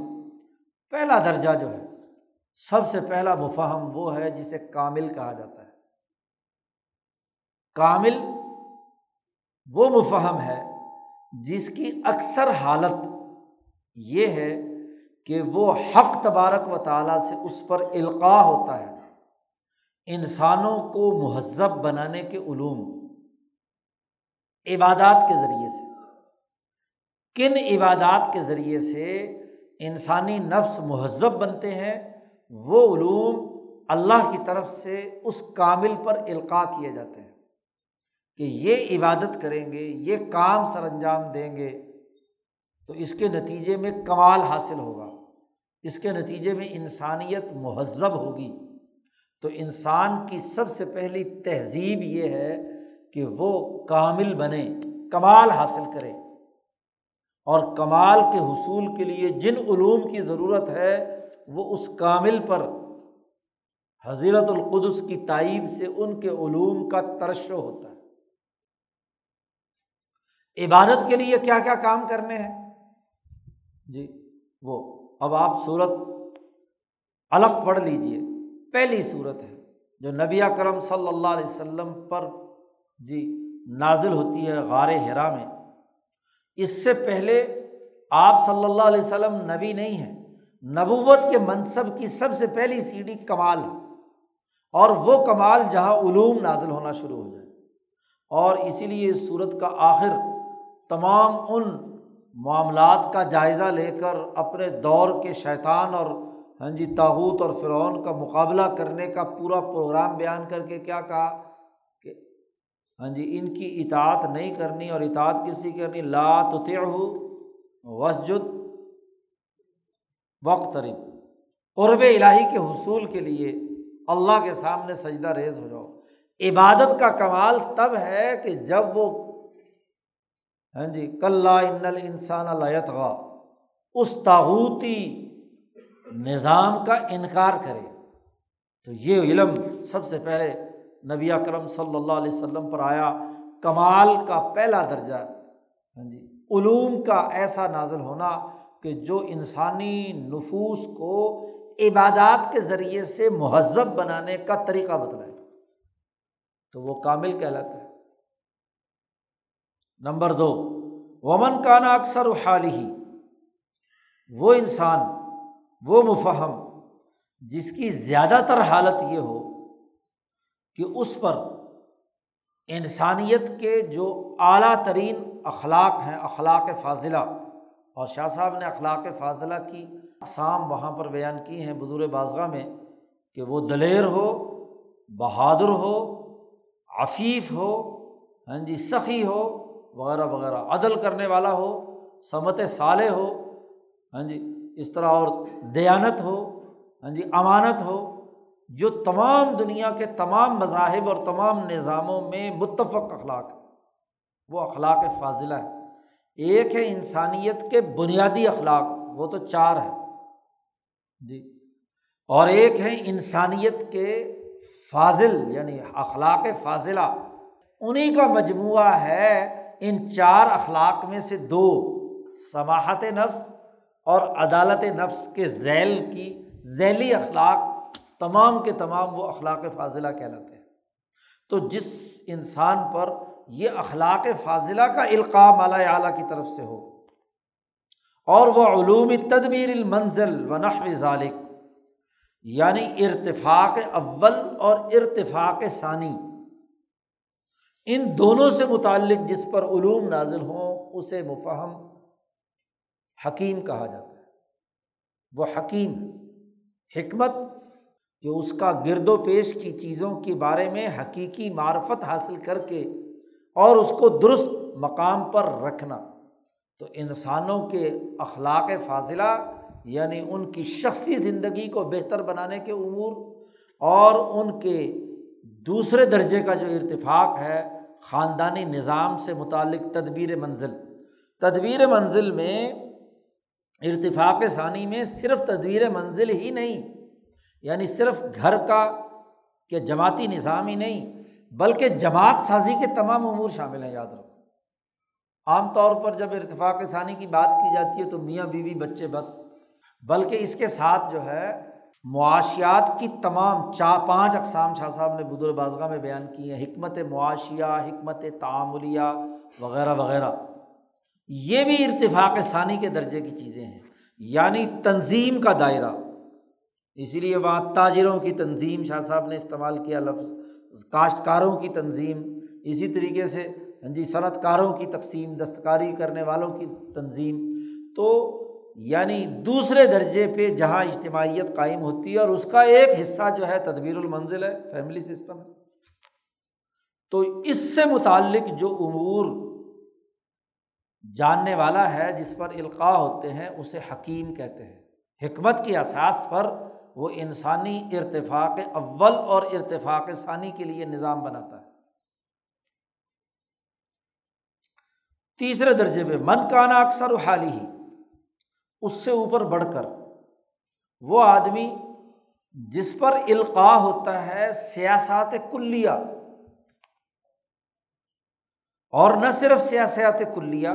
پہلا درجہ جو ہے، سب سے پہلا مفہم وہ ہے جسے کامل کہا جاتا ہے۔ کامل وہ مفہم ہے جس کی اکثر حالت یہ ہے کہ وہ حق تبارک و تعالیٰ سے اس پر القاء ہوتا ہے۔ انسانوں کو مہذب بنانے کے علوم عبادات کے ذریعے سے، کن عبادات کے ذریعے سے انسانی نفس مہذب بنتے ہیں، وہ علوم اللہ کی طرف سے اس کامل پر القاء کیے جاتے ہیں کہ یہ عبادت کریں گے، یہ کام سر انجام دیں گے تو اس کے نتیجے میں کمال حاصل ہوگا، اس کے نتیجے میں انسانیت مہذب ہوگی۔ تو انسان کی سب سے پہلی تہذیب یہ ہے کہ وہ کامل بنے، کمال حاصل کرے، اور کمال کے حصول کے لیے جن علوم کی ضرورت ہے وہ اس کامل پر حضرت القدس کی تائید سے ان کے علوم کا ترشح ہوتا ہے۔ عبادت کے لیے کیا کیا کام کرنے ہیں جی، وہ اب آپ سورت علق پڑھ لیجئے، پہلی سورت ہے جو نبی اکرم صلی اللہ علیہ وسلم پر جی نازل ہوتی ہے غار حرا میں۔ اس سے پہلے آپ صلی اللہ علیہ وسلم نبی نہیں ہیں، نبوت کے منصب کی سب سے پہلی سیڑھی کمال ہے، اور وہ کمال جہاں علوم نازل ہونا شروع ہو جائے، اور اسی لیے اس سورت کا آخر تمام ان معاملات کا جائزہ لے کر اپنے دور کے شیطان اور ہاں جی طاغوت اور فرعون کا مقابلہ کرنے کا پورا پروگرام بیان کر کے کیا کہا کہ ہاں جی ان کی اطاعت نہیں کرنی، اور اطاعت کسی کی کرنی، لا تطعہ واسجد واقترب، قرب الہی کے حصول کے لیے اللہ کے سامنے سجدہ ریز ہو جاؤ۔ عبادت کا کمال تب ہے کہ جب وہ ہاں جی کلا ان الانسان لیطغی، اس طاغوتی نظام کا انکار کرے۔ تو یہ علم سب سے پہلے نبی اکرم صلی اللہ علیہ وسلم پر آیا، کمال کا پہلا درجہ، ہاں جی علوم کا ایسا نازل ہونا کہ جو انسانی نفوس کو عبادات کے ذریعے سے مہذب بنانے کا طریقہ بتلائے، تو وہ کامل کہلاتا ہے۔ نمبر دو، ومن کانا اکثر حالہی، وہ انسان، وہ مفہم جس کی زیادہ تر حالت یہ ہو کہ اس پر انسانیت کے جو اعلیٰ ترین اخلاق ہیں، اخلاق فاضلہ، اور شاہ صاحب نے اخلاق فاضلہ کی اقسام وہاں پر بیان کی ہیں بدور بازغہ میں، کہ وہ دلیر ہو، بہادر ہو، عفیف ہو، ہاں جی سخی ہو وغیرہ وغیرہ، عدل کرنے والا ہو، سمت صالح ہو، ہاں جی اس طرح، اور دیانت ہو، ہاں جی امانت ہو، جو تمام دنیا کے تمام مذاہب اور تمام نظاموں میں متفق اخلاق ہے، وہ اخلاق فاضلہ ہے۔ ایک ہے انسانیت کے بنیادی اخلاق، وہ تو چار ہے جی، اور ایک ہے انسانیت کے فاضل یعنی اخلاق فاضلہ، انہی کا مجموعہ ہے۔ ان چار اخلاق میں سے دو، سماحت نفس اور عدالت نفس کے ذیل کی، ذیلی اخلاق، تمام کے تمام وہ اخلاق فاضلہ کہلاتے ہیں۔ تو جس انسان پر یہ اخلاق فاضلہ کا القاء مالا اعلیٰ کی طرف سے ہو، اور وہ علوم تدبیر المنزل ونحو ذالک، یعنی ارتفاق اول اور ارتفاق ثانی، ان دونوں سے متعلق جس پر علوم نازل ہوں، اسے مفہم حکیم کہا جاتا ہے۔ وہ حکیم، حکمت کہ اس کا گرد و پیش کی چیزوں کے بارے میں حقیقی معرفت حاصل کر کے اور اس کو درست مقام پر رکھنا۔ تو انسانوں کے اخلاق فاضلہ یعنی ان کی شخصی زندگی کو بہتر بنانے کے امور، اور ان کے دوسرے درجے کا جو ارتفاق ہے خاندانی نظام سے متعلق تدبیر منزل، تدبیر منزل میں ارتفاق ثانی میں صرف تدبیر منزل ہی نہیں، یعنی صرف گھر کا کہ جماعتی نظام ہی نہیں، بلکہ جماعت سازی کے تمام امور شامل ہیں، یاد رکھو۔ عام طور پر جب ارتفاق ثانی کی بات کی جاتی ہے تو میاں بیوی بچے بس، بلکہ اس کے ساتھ جو ہے معاشیات کی تمام 4-5 اقسام شاہ صاحب نے بدور بازغہ میں بیان کی ہیں، حکمت معاشیہ، حکمت تعاملیہ وغیرہ وغیرہ، یہ بھی ارتفاق ثانی کے درجے کی چیزیں ہیں، یعنی تنظیم کا دائرہ۔ اسی لیے وہاں تاجروں کی تنظیم شاہ صاحب نے استعمال کیا لفظ، کاشتکاروں کی تنظیم، اسی طریقے سے صنعت کاروں کی تقسیم، دستکاری کرنے والوں کی تنظیم، تو یعنی دوسرے درجے پہ جہاں اجتماعیت قائم ہوتی ہے، اور اس کا ایک حصہ جو ہے تدبیر المنزل ہے، فیملی سسٹم ہے۔ تو اس سے متعلق جو امور جاننے والا ہے، جس پر القاء ہوتے ہیں، اسے حکیم کہتے ہیں۔ حکمت کی اساس پر وہ انسانی ارتفاق اول اور ارتفاق ثانی کے لیے نظام بناتا ہے۔ تیسرے درجے پہ من کانا اکثر حالی ہی، اس سے اوپر بڑھ کر وہ آدمی جس پر القاء ہوتا ہے سیاست کلیہ، اور نہ صرف سیاست کلیہ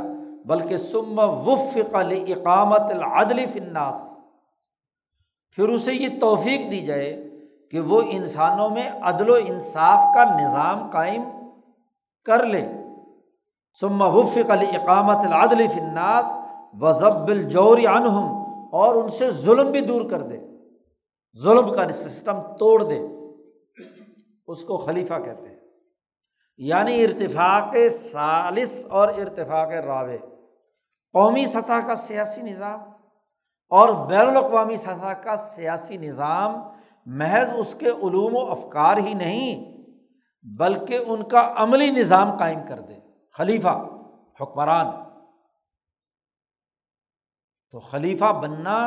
بلکہ ثم وفق لاقامت العدل فی الناس، پھر اسے یہ توفیق دی جائے کہ وہ انسانوں میں عدل و انصاف کا نظام قائم کر لے، ثم وفق لاقامت العدل فی الناس وضب الجور عنہم، اور ان سے ظلم بھی دور کر دے، ظلم کا سسٹم توڑ دے، اس کو خلیفہ کہتے ہیں۔ یعنی ارتفاق ثالث اور ارتفاق رابع، قومی سطح کا سیاسی نظام اور بین الاقوامی سطح کا سیاسی نظام محض اس کے علوم و افکار ہی نہیں بلکہ ان کا عملی نظام قائم کر دے، خلیفہ، حکمران۔ تو خلیفہ بننا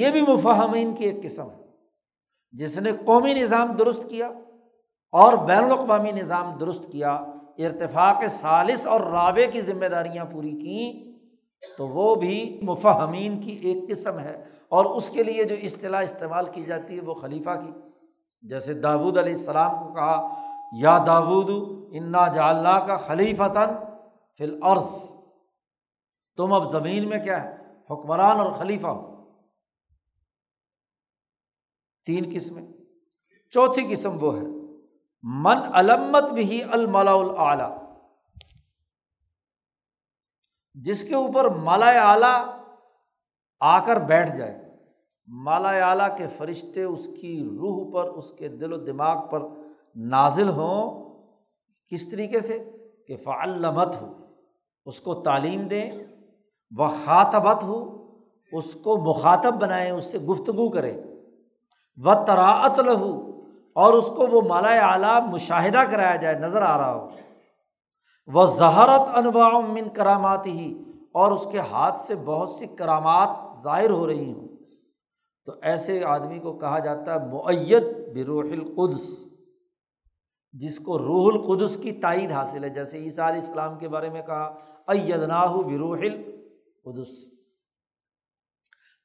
یہ بھی مفہمین کی ایک قسم ہے، جس نے قومی نظام درست کیا اور بین الاقوامی نظام درست کیا، ارتفاق ثالث اور رابع کی ذمہ داریاں پوری کیں، تو وہ بھی مفہمین کی ایک قسم ہے، اور اس کے لیے جو اصطلاح استعمال کی جاتی ہے وہ خلیفہ کی، جیسے داؤد علیہ السلام کو کہا یا داؤد انا جعلناک خلیفۃ فی الارض، تم اب زمین میں کیا ہے، حکمران اور خلیفہ ہو۔ 3 قسمیں۔ چوتھی قسم وہ ہے من علمت بہ الملا الاعلیٰ، جس کے اوپر ملا اعلیٰ آ کر بیٹھ جائے، ملا اعلیٰ کے فرشتے اس کی روح پر، اس کے دل و دماغ پر نازل ہوں۔ کس طریقے سے کہ فعلمت ہو، اس کو تعلیم دیں، وخاطبت ہو، اس کو مخاطب بنائیں، اس سے گفتگو کریں، وطراعت لہ، اور اس کو وہ مالا اعلیٰ مشاہدہ کرایا جائے، نظر آ رہا ہو، وظہرت انواع من کراماتہ، اور اس کے ہاتھ سے بہت سی کرامات ظاہر ہو رہی ہوں، تو ایسے آدمی کو کہا جاتا ہے مؤید بروح القدس، جس کو روح القدس کی تائید حاصل ہے، جیسے عیسیٰ علیہ السلام کے بارے میں کہا ایدناہ بروح القدس۔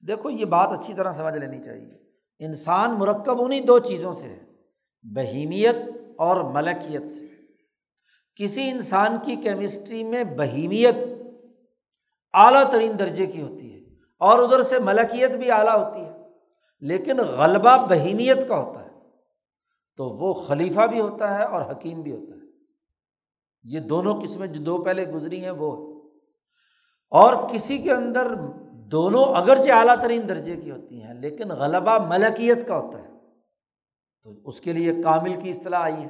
دیکھو یہ بات اچھی طرح سمجھ لینی چاہیے، انسان مرکب انہی 2 چیزوں سے ہے، بہیمیت اور ملکیت سے۔ کسی انسان کی کیمسٹری میں بہیمیت اعلیٰ ترین درجے کی ہوتی ہے، اور ادھر سے ملکیت بھی اعلیٰ ہوتی ہے، لیکن غلبہ بہیمیت کا ہوتا ہے، تو وہ خلیفہ بھی ہوتا ہے اور حکیم بھی ہوتا ہے۔ یہ دونوں قسمیں جو 2 پہلے گزری ہیں وہ، اور کسی کے اندر دونوں اگرچہ اعلیٰ ترین درجے کی ہوتی ہیں لیکن غلبہ ملکیت کا ہوتا ہے، تو اس کے لیے کامل کی اصطلاح آئی ہے۔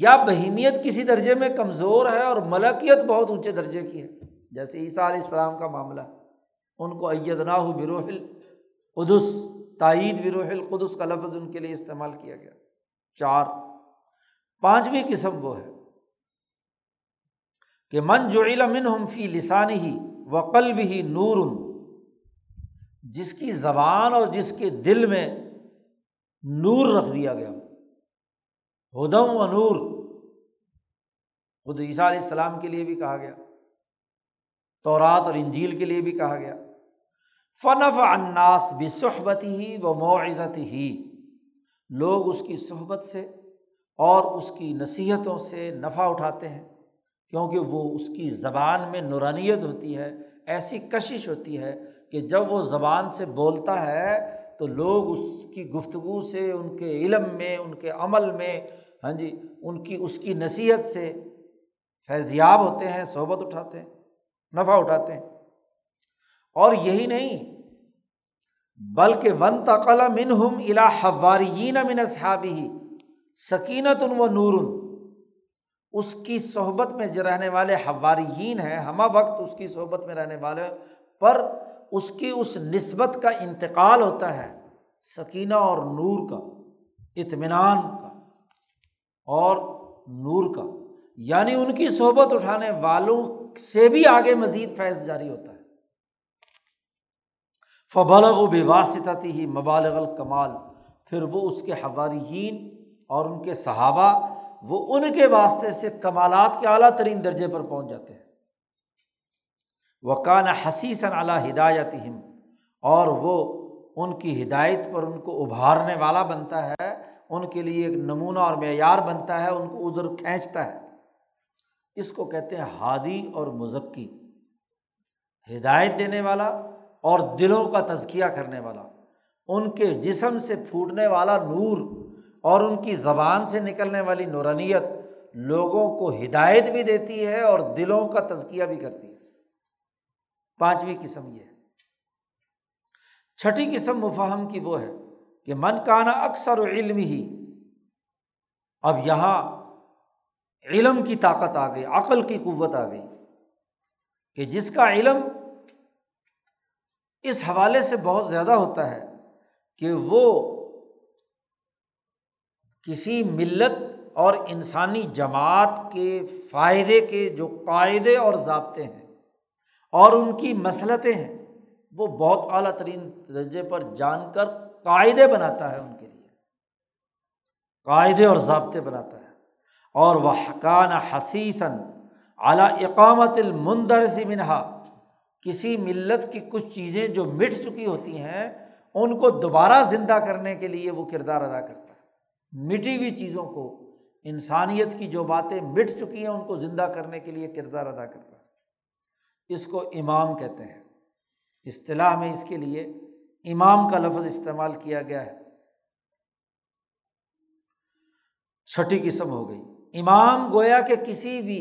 یا بہیمیت کسی درجے میں کمزور ہے اور ملکیت بہت اونچے درجے کی ہے، جیسے عیسیٰ علیہ السلام کا معاملہ، ان کو ایدناہ بروح القدس، تائید بروح القدس کا لفظ ان کے لیے استعمال کیا گیا۔ 4۔ پانچویں قسم وہ ہے کہ من جعل منہم فی لسانہ وقلبہ نور، جس کی زبان اور جس کے دل میں نور رکھ دیا گیا، ہدی و نور، خود عیسیٰ علیہ السلام کے لیے بھی کہا گیا، تورات اور انجیل کے لیے بھی کہا گیا۔ فَنَفَعَ النَّاسَ بِصُحْبَتِهِ وَمَوْعِظَتِهِ، لوگ اس کی صحبت سے اور اس کی نصیحتوں سے نفع اٹھاتے ہیں، کیونکہ وہ اس کی زبان میں نورانیت ہوتی ہے، ایسی کشش ہوتی ہے کہ جب وہ زبان سے بولتا ہے تو لوگ اس کی گفتگو سے، ان کے علم میں، ان کے عمل میں، ہاں جی، ان کی اس کی نصیحت سے فیضیاب ہوتے ہیں، صحبت اٹھاتے ہیں، نفع اٹھاتے ہیں۔ اور یہی نہیں بلکہ وانتقل منہم الی حواریین من اصحابہ سکینۃ و نور، اس کی صحبت میں جو رہنے والے حواریین ہیں، ہمہ وقت اس کی صحبت میں رہنے والے پر اس کی اس نسبت کا انتقال ہوتا ہے، سکینہ اور نور کا، اطمینان کا اور نور کا، یعنی ان کی صحبت اٹھانے والوں سے بھی آگے مزید فیض جاری ہوتا ہے۔ فبلغوا بواسطتہ مبالغ الکمال، پھر وہ اس کے حواریین اور ان کے صحابہ، وہ ان کے واسطے سے کمالات کے اعلیٰ ترین درجے پر پہنچ جاتے ہیں۔ وَكَانَ حَسِيسًا عَلَىٰ ہدایتہم، اور وہ ان کی ہدایت پر ان کو ابھارنے والا بنتا ہے، ان کے لیے ایک نمونہ اور معیار بنتا ہے، ان کو ادھر کھینچتا ہے۔ اس کو کہتے ہیں ہادی اور مزکی، ہدایت دینے والا اور دلوں کا تزکیہ کرنے والا۔ ان کے جسم سے پھوٹنے والا نور اور ان کی زبان سے نکلنے والی نورانیت لوگوں کو ہدایت بھی دیتی ہے اور دلوں کا تزکیہ بھی کرتی ہے۔ پانچویں قسم یہ ہے۔ چھٹی قسم مفہم کی وہ ہے کہ من کان اکثر علم ہی، اب یہاں علم کی طاقت آ گئی، عقل کی قوت آ گئی، کہ جس کا علم اس حوالے سے بہت زیادہ ہوتا ہے کہ وہ کسی ملت اور انسانی جماعت کے فائدے کے جو قاعدے اور ضابطے ہیں اور ان کی مصلحتیں ہیں، وہ بہت اعلیٰ ترین درجے پر جان کر قاعدے بناتا ہے، ان کے لیے قاعدے اور ضابطے بناتا ہے۔ اور وَكَانَ حَسِيسًا عَلَىٰ اِقَامَةِ الْمُنْدَرِسِ مِنْهَا، کسی ملت کی کچھ چیزیں جو مٹ چکی ہوتی ہیں ان کو دوبارہ زندہ کرنے کے لیے وہ کردار ادا کرتا ہے۔ مٹی ہوئی چیزوں کو، انسانیت کی جو باتیں مٹ چکی ہیں ان کو زندہ کرنے کے لیے کردار ادا کرتا ہے۔ اس کو امام کہتے ہیں، اصطلاح میں اس کے لیے امام کا لفظ استعمال کیا گیا ہے۔ چھٹی قسم ہو گئی امام، گویا کہ کسی بھی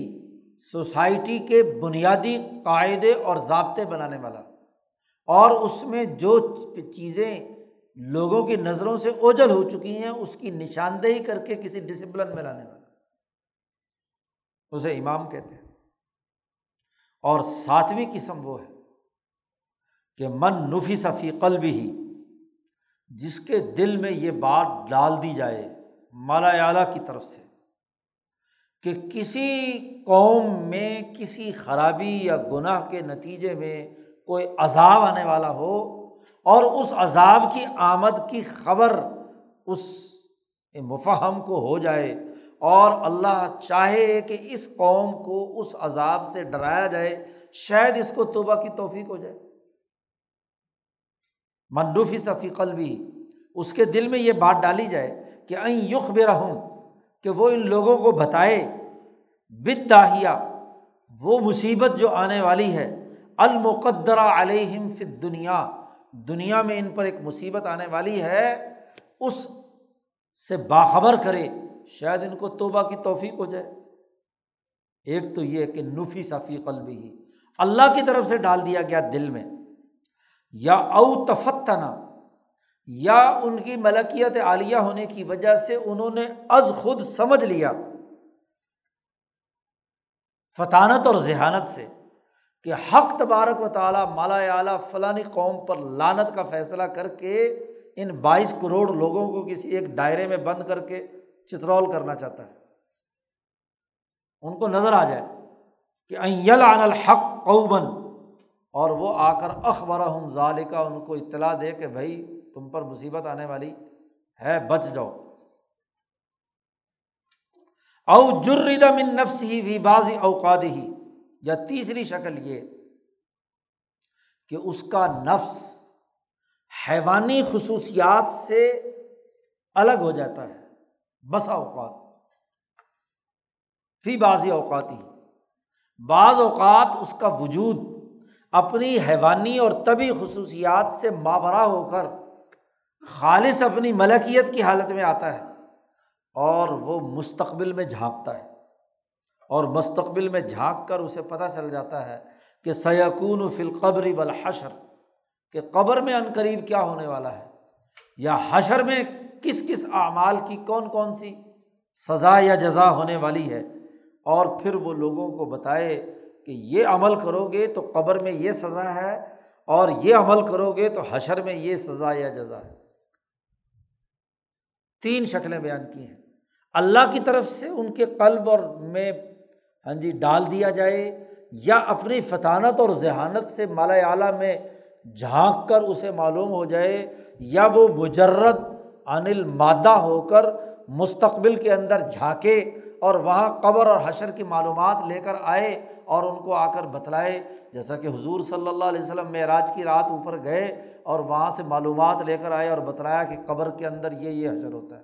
سوسائٹی کے بنیادی قاعدے اور ضابطے بنانے والا، اور اس میں جو چیزیں لوگوں کی نظروں سے اوجھل ہو چکی ہیں اس کی نشاندہی کر کے کسی ڈسپلن میں لانے والا، اسے امام کہتے ہیں۔ اور ساتویں قسم وہ ہے کہ من نفس فی قلبہ، جس کے دل میں یہ بات ڈال دی جائے مالا اعلیٰ کی طرف سے کہ کسی قوم میں کسی خرابی یا گناہ کے نتیجے میں کوئی عذاب آنے والا ہو اور اس عذاب کی آمد کی خبر اس مفہم کو ہو جائے، اور اللہ چاہے کہ اس قوم کو اس عذاب سے ڈرایا جائے، شاید اس کو توبہ کی توفیق ہو جائے۔ من نفس فی قلبہ، اس کے دل میں یہ بات ڈالی جائے کہ ان یخبرہم، کہ وہ ان لوگوں کو بتائے، بالداہیہ، وہ مصیبت جو آنے والی ہے، المقدرہ علیہم فی الدنیا، دنیا میں ان پر ایک مصیبت آنے والی ہے، اس سے باخبر کرے، شاید ان کو توبہ کی توفیق ہو جائے۔ ایک تو یہ کہ نفس فی قلبہ، اللہ کی طرف سے ڈال دیا گیا دل میں، یا او تفتنا، یا ان کی ملکیت عالیہ ہونے کی وجہ سے انہوں نے از خود سمجھ لیا فطانت اور ذہانت سے کہ حق تبارک و تعالیٰ مالا اعلیٰ فلانی قوم پر لعنت کا فیصلہ کر کے ان 22 کروڑ لوگوں کو کسی ایک دائرے میں بند کر کے چترول کرنا چاہتا ہے۔ ان کو نظر آ جائے کہ ان یلعن الحق قوما، اور وہ آ کر اخبرہم ذالک، ان کو اطلاع دے کہ بھائی تم پر مصیبت آنے والی ہے، بچ جاؤ۔ او جرد من نفسہ فی بعض اوقاتہ، یا تیسری شکل یہ کہ اس کا نفس حیوانی خصوصیات سے الگ ہو جاتا ہے بسا اوقات، فی بعض اوقات، بعض اوقات اس کا وجود اپنی حیوانی اور طبعی خصوصیات سے مابرہ ہو کر خالص اپنی ملکیت کی حالت میں آتا ہے، اور وہ مستقبل میں جھانکتا ہے، اور مستقبل میں جھانک کر اسے پتہ چل جاتا ہے کہ سیکون فی القبر والحشر، کہ قبر میں عن قریب کیا ہونے والا ہے، یا حشر میں کس کس اعمال کی کون کون سی سزا یا جزا ہونے والی ہے، اور پھر وہ لوگوں کو بتائے کہ یہ عمل کرو گے تو قبر میں یہ سزا ہے، اور یہ عمل کرو گے تو حشر میں یہ سزا یا جزا ہے۔ تین شکلیں بیان کی ہیں، اللہ کی طرف سے ان کے قلب اور میں ڈال دیا جائے، یا اپنی فطانت اور ذہانت سے مالا اعلیٰ میں جھانک کر اسے معلوم ہو جائے، یا وہ مجرد عن المادہ ہو کر مستقبل کے اندر جھانکے اور وہاں قبر اور حشر کی معلومات لے کر آئے اور ان کو آ کر بتلائے، جیسا کہ حضور صلی اللہ علیہ وسلم معراج کی رات اوپر گئے اور وہاں سے معلومات لے کر آئے اور بتلایا کہ قبر کے اندر یہ حشر ہوتا ہے۔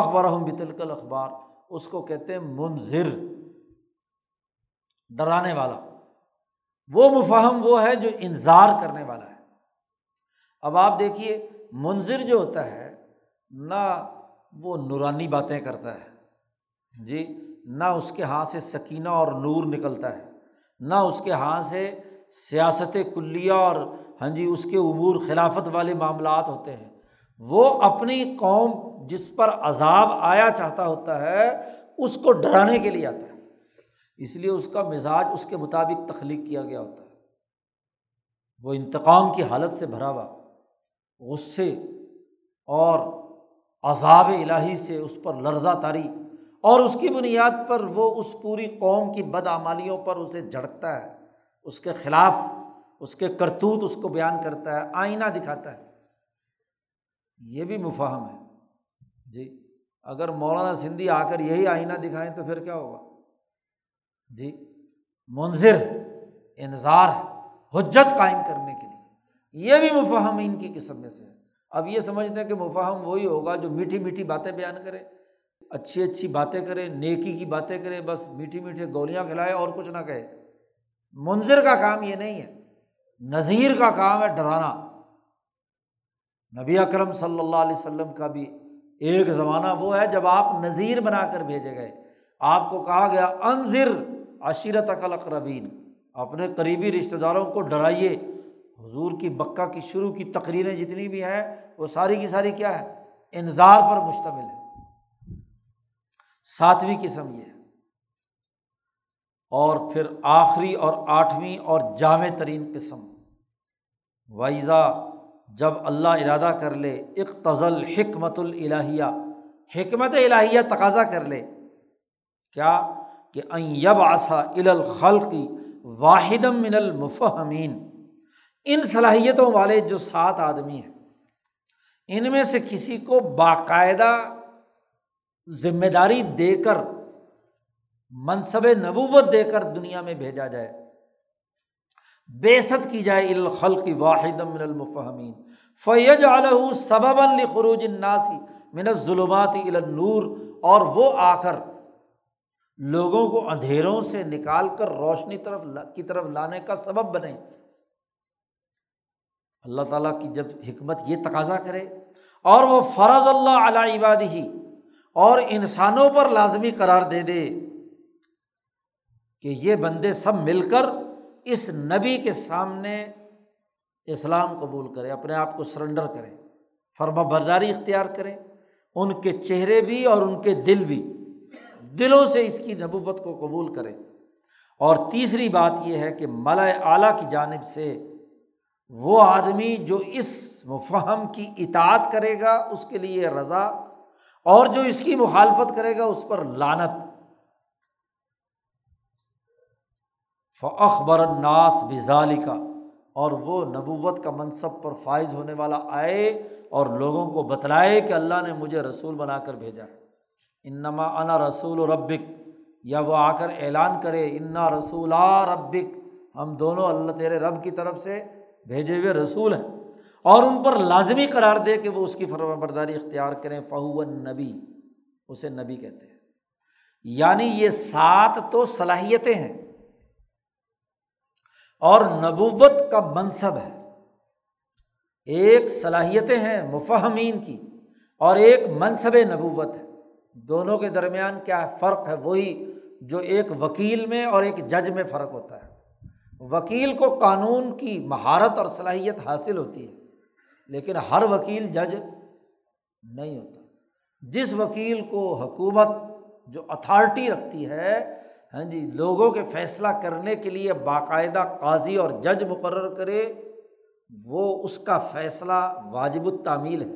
اخبارہم بتلک الاخبار، اس کو کہتے ہیں منذر، ڈرانے والا۔ وہ مفہم وہ ہے جو انذار کرنے والا ہے۔ اب آپ دیکھیے، منذر جو ہوتا ہے نہ وہ نورانی باتیں کرتا ہے جی، نہ اس کے ہاں سے سکینہ اور نور نکلتا ہے، نہ اس کے ہاں سے سیاست کلیہ اور اس کے امور خلافت والے معاملات ہوتے ہیں۔ وہ اپنی قوم جس پر عذاب آیا چاہتا ہوتا ہے اس کو ڈرانے کے لیے آتا ہے، اس لیے اس کا مزاج اس کے مطابق تخلیق کیا گیا ہوتا ہے۔ وہ انتقام کی حالت سے بھرا ہوا، غصے اور عذاب الہی سے اس پر لرزہ تاری، اور اس کی بنیاد پر وہ اس پوری قوم کی بدعمالیوں پر اسے جھڑکتا ہے، اس کے خلاف اس کے کرتوت اس کو بیان کرتا ہے، آئینہ دکھاتا ہے۔ یہ بھی مفہم ہے جی۔ اگر مولانا سندھی آ کر یہی آئینہ دکھائیں تو پھر کیا ہوگا جی؟ منذر، انذار، حجت قائم کرنے کے لیے، یہ بھی مفہمین کی قسم میں سے ہے۔ اب یہ سمجھتے ہیں کہ مفہم وہی ہوگا جو میٹھی میٹھی باتیں بیان کرے، اچھی اچھی باتیں کرے، نیکی کی باتیں کرے، بس میٹھی میٹھے گولیاں کھلائے اور کچھ نہ کہے۔ منذر کا کام یہ نہیں ہے، نذیر کا کام ہے ڈرانا۔ نبی اکرم صلی اللہ علیہ وسلم کا بھی ایک زمانہ وہ ہے جب آپ نذیر بنا کر بھیجے گئے، آپ کو کہا گیا انذر عشیرتک الاقربین، اپنے قریبی رشتہ داروں کو ڈرائیے۔ حضور کی مکہ کی شروع کی تقریریں جتنی بھی ہیں وہ ساری کی ساری کیا ہے؟ انذار پر مشتمل ہے۔ ساتویں قسم یہ ہے، اور پھر آخری اور آٹھویں اور جامع ترین قسم، وائزہ، جب اللہ ارادہ کر لے، اقتضل حکمت الالہیہ، حکمت الہیہ تقاضا کر لے، کیا کہ ان یبعث الی الخلق واحدا من المفہمین، ان صلاحیتوں والے جو 7 آدمی ہیں ان میں سے کسی کو باقاعدہ ذمہ داری دے کر، منصب نبوت دے کر دنیا میں بھیجا جائے، بعثت کی جائے الخلق واحدا من المفہمین، فیجعلہ سببا لخروج الناس من الظلمات الی النور، اور وہ آ کر لوگوں کو اندھیروں سے نکال کر روشنی کی طرف لانے کا سبب بنے۔ اللہ تعالیٰ کی جب حکمت یہ تقاضا کرے، اور وہ فرض اللہ علی عبادہ، اور انسانوں پر لازمی قرار دے دے کہ یہ بندے سب مل کر اس نبی کے سامنے اسلام قبول کرے، اپنے آپ کو سرنڈر کرے، فرما برداری اختیار کرے، ان کے چہرے بھی اور ان کے دل بھی، دلوں سے اس کی نبوت کو قبول کرے۔ اور تیسری بات یہ ہے کہ ملائے اعلیٰ کی جانب سے وہ آدمی جو اس مفہم کی اطاعت کرے گا اس کے لیے رضا، اور جو اس کی مخالفت کرے گا اس پر لعنت۔ فاخبر الناس بذالک، اور وہ نبوت کا منصب پر فائز ہونے والا آئے اور لوگوں کو بتلائے کہ اللہ نے مجھے رسول بنا کر بھیجا ہے، انما انا رسول ربک، یا وہ آ کر اعلان کرے انا رسولا ربک، ہم دونوں اللہ تیرے رب کی طرف سے بھیجے ہوئے رسول ہیں، اور ان پر لازمی قرار دے کہ وہ اس کی فرمانبرداری اختیار کریں۔ فہو النبی، اسے نبی کہتے ہیں۔ یعنی یہ 7 تو صلاحیتیں ہیں اور نبوت کا منصب ہے۔ ایک صلاحیتیں ہیں مفہمین کی اور ایک منصب نبوت ہے، دونوں کے درمیان کیا فرق ہے؟ وہی جو ایک وکیل میں اور ایک جج میں فرق ہوتا ہے۔ وکیل کو قانون کی مہارت اور صلاحیت حاصل ہوتی ہے، لیکن ہر وکیل جج نہیں ہوتا۔ جس وکیل کو حکومت جو اتھارٹی رکھتی ہے، ہاں جی، لوگوں کے فیصلہ کرنے کے لیے باقاعدہ قاضی اور جج مقرر کرے، وہ اس کا فیصلہ واجب التعمیل ہے،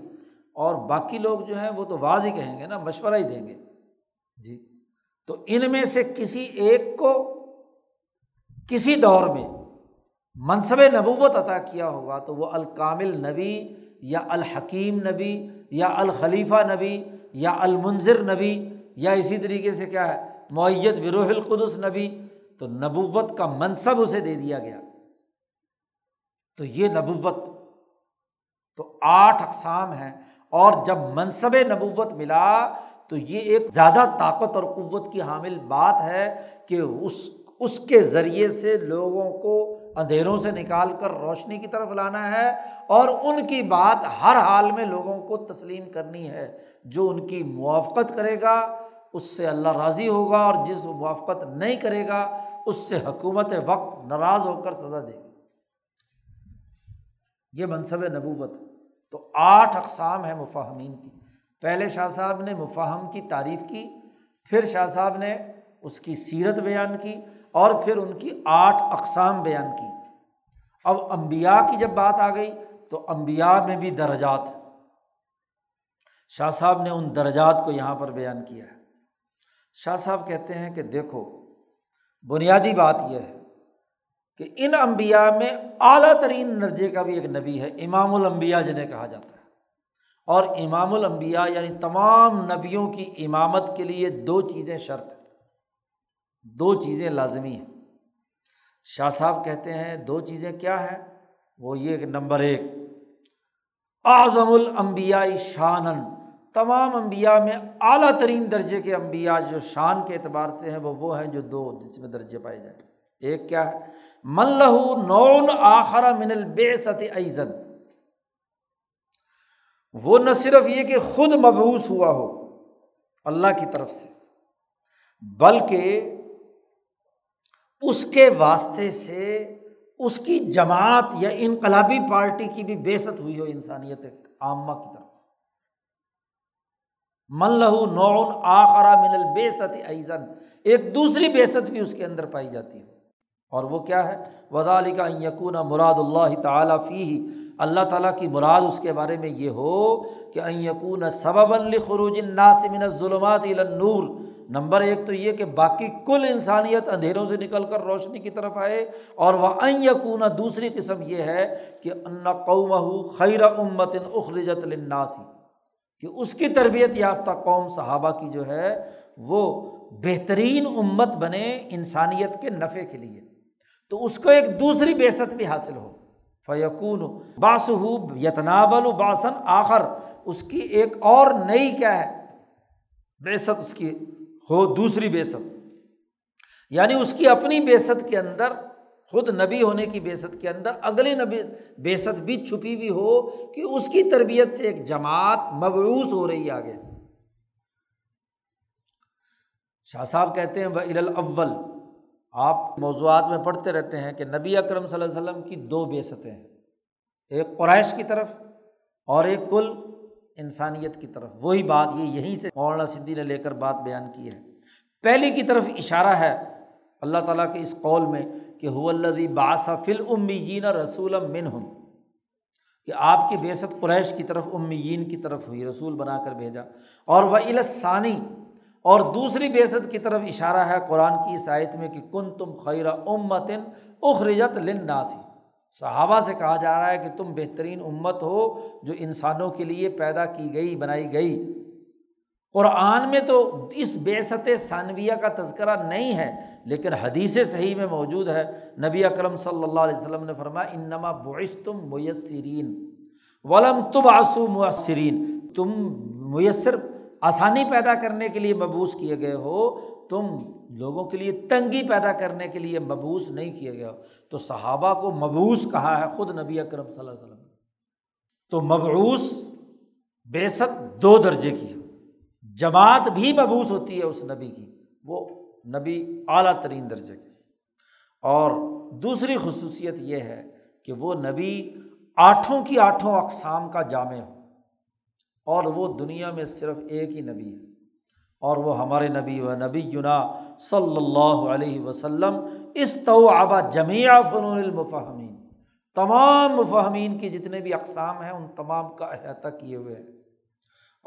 اور باقی لوگ جو ہیں وہ تو واضح ہی کہیں گے نا، مشورہ ہی دیں گے جی۔ تو ان میں سے کسی ایک کو کسی دور میں منصب نبوت عطا کیا ہوگا، تو وہ الکامل نبی یا الحکیم نبی یا الخلیفہ نبی یا المنذر نبی، یا اسی طریقے سے کیا ہے مؤید بروح القدس نبی، تو نبوت کا منصب اسے دے دیا گیا۔ تو یہ نبوت تو 8 اقسام ہیں، اور جب منصب نبوت ملا تو یہ ایک زیادہ طاقت اور قوت کی حامل بات ہے کہ اس کے ذریعے سے لوگوں کو اندھیروں سے نکال کر روشنی کی طرف لانا ہے، اور ان کی بات ہر حال میں لوگوں کو تسلیم کرنی ہے۔ جو ان کی موافقت کرے گا اس سے اللہ راضی ہوگا، اور جس موافقت نہیں کرے گا اس سے حکومت وقت ناراض ہو کر سزا دے گی۔ یہ منصب نبوت۔ تو 8 اقسام ہیں مفاہمین کی۔ پہلے شاہ صاحب نے مفاہم کی تعریف کی، پھر شاہ صاحب نے اس کی سیرت بیان کی، اور پھر ان کی 8 اقسام بیان کی۔ اب انبیاء کی جب بات آ گئی تو انبیاء میں بھی درجات، شاہ صاحب نے ان درجات کو یہاں پر بیان کیا ہے۔ شاہ صاحب کہتے ہیں کہ دیکھو، بنیادی بات یہ ہے کہ ان انبیاء میں اعلیٰ ترین درجے کا بھی ایک نبی ہے، امام الانبیاء جنہیں کہا جاتا ہے، اور امام الانبیاء یعنی تمام نبیوں کی امامت کے لیے 2 چیزیں شرط ہیں، 2 چیزیں لازمی ہیں۔ شاہ صاحب کہتے ہیں 2 چیزیں کیا ہیں؟ وہ یہ کہ نمبر 1 اعظم الانبیاء شاناً، تمام انبیاء میں اعلیٰ ترین درجے کے انبیاء جو شان کے اعتبار سے ہیں وہ ہیں جو 2 جس میں درجے پائے جائیں۔ ایک کیا ہے؟ من لہو نون آخر من البعثۃ ایضاً، وہ نہ صرف یہ کہ خود مبعوث ہوا ہو اللہ کی طرف سے، بلکہ اس کے واسطے سے اس کی جماعت یا انقلابی پارٹی کی بھی بعثت ہوئی ہو انسانیت عامہ کی طرف۔ من لہو نوع آخر من البعثۃ ایضاً، ایک دوسری بعثت بھی اس کے اندر پائی جاتی ہے، اور وہ کیا ہے؟ وذالک ان یکون مراد اللہ تعالیٰ فیہ، اللہ تعالیٰ کی مراد اس کے بارے میں یہ ہو کہ ان یکون سببا لخروج الناس من الظلمات الی النور۔ نمبر 1 تو یہ کہ باقی کل انسانیت اندھیروں سے نکل کر روشنی کی طرف آئے، اور وَأَنْ يَكُونَ دوسری قسم یہ ہے کہ أَنَّ قَوْمَهُ خَيْرَ أُمَّةٍ أُخْرِجَتْ لِلنَّاسِ، کہ اس کی تربیت یافتہ قوم صحابہ کی جو ہے وہ بہترین امت بنے انسانیت کے نفع کے لیے، تو اس کو ایک دوسری بعثت بھی حاصل ہو۔ فَيَكُونُ بَعْثُهُ يَتَنَاوَلُ بَعْثًا آخر، اس کی ایک اور نئی کیا ہے بعثت اس کی ہو، دوسری بعثت، یعنی اس کی اپنی بعثت کے اندر خود نبی ہونے کی بعثت کے اندر اگلی نبی بعثت بھی چھپی ہوئی ہو کہ اس کی تربیت سے ایک جماعت مبعوث ہو رہی ہے آگے۔ شاہ صاحب کہتے ہیں وَإِلَى الْأَوَّلِ، آپ موضوعات میں پڑھتے رہتے ہیں کہ نبی اکرم صلی اللہ علیہ وسلم کی 2 بعثتیں ہیں، ایک قریش کی طرف اور ایک کل انسانیت کی طرف۔ وہی بات یہ یہیں سے مولانا سندھی نے لے کر بات بیان کی ہے۔ پہلی کی طرف اشارہ ہے اللہ تعالیٰ کے اس قول میں کہ هو الذی بعث فی الامیین رسولا منہم، کہ آپ کی بعثت قریش کی طرف امیین کی طرف ہوئی، رسول بنا کر بھیجا۔ اور وإلی الثانی، اور دوسری بعثت کی طرف اشارہ ہے قرآن کی اس آیت میں کہ کنتم خیر امۃ اخرجت للناس، صحابہ سے کہا جا رہا ہے کہ تم بہترین امت ہو جو انسانوں کے لیے پیدا کی گئی، بنائی گئی۔ قرآن میں تو اس بعثت ثانویہ کا تذکرہ نہیں ہے، لیکن حدیث صحیح میں موجود ہے، نبی اکرم صلی اللہ علیہ وسلم نے فرمایا انما بعثتم میسرین ولم تبعثوا معسرین، تم میسر آسانی پیدا کرنے کے لیے مبعوث کیے گئے ہو، تم لوگوں کے لیے تنگی پیدا کرنے کے لیے مبعوث نہیں کیا گیا۔ تو صحابہ کو مبعوث کہا ہے خود نبی اکرم صلی اللہ علیہ وسلم۔ تو مبعوث بعثت دو درجے کی ہے، جماعت بھی مبعوث ہوتی ہے اس نبی کی، وہ نبی اعلیٰ ترین درجے کی، اور دوسری خصوصیت یہ ہے کہ وہ نبی آٹھوں کی آٹھوں اقسام کا جامع ہو، اور وہ دنیا میں صرف ایک ہی نبی ہے، اور وہ ہمارے نبی و نبینا صلی اللہ علیہ وسلم استوعب جمیع فنون المفہمین، تمام مفہمین کی جتنے بھی اقسام ہیں ان تمام کا احاطہ کیے ہوئے ہیں۔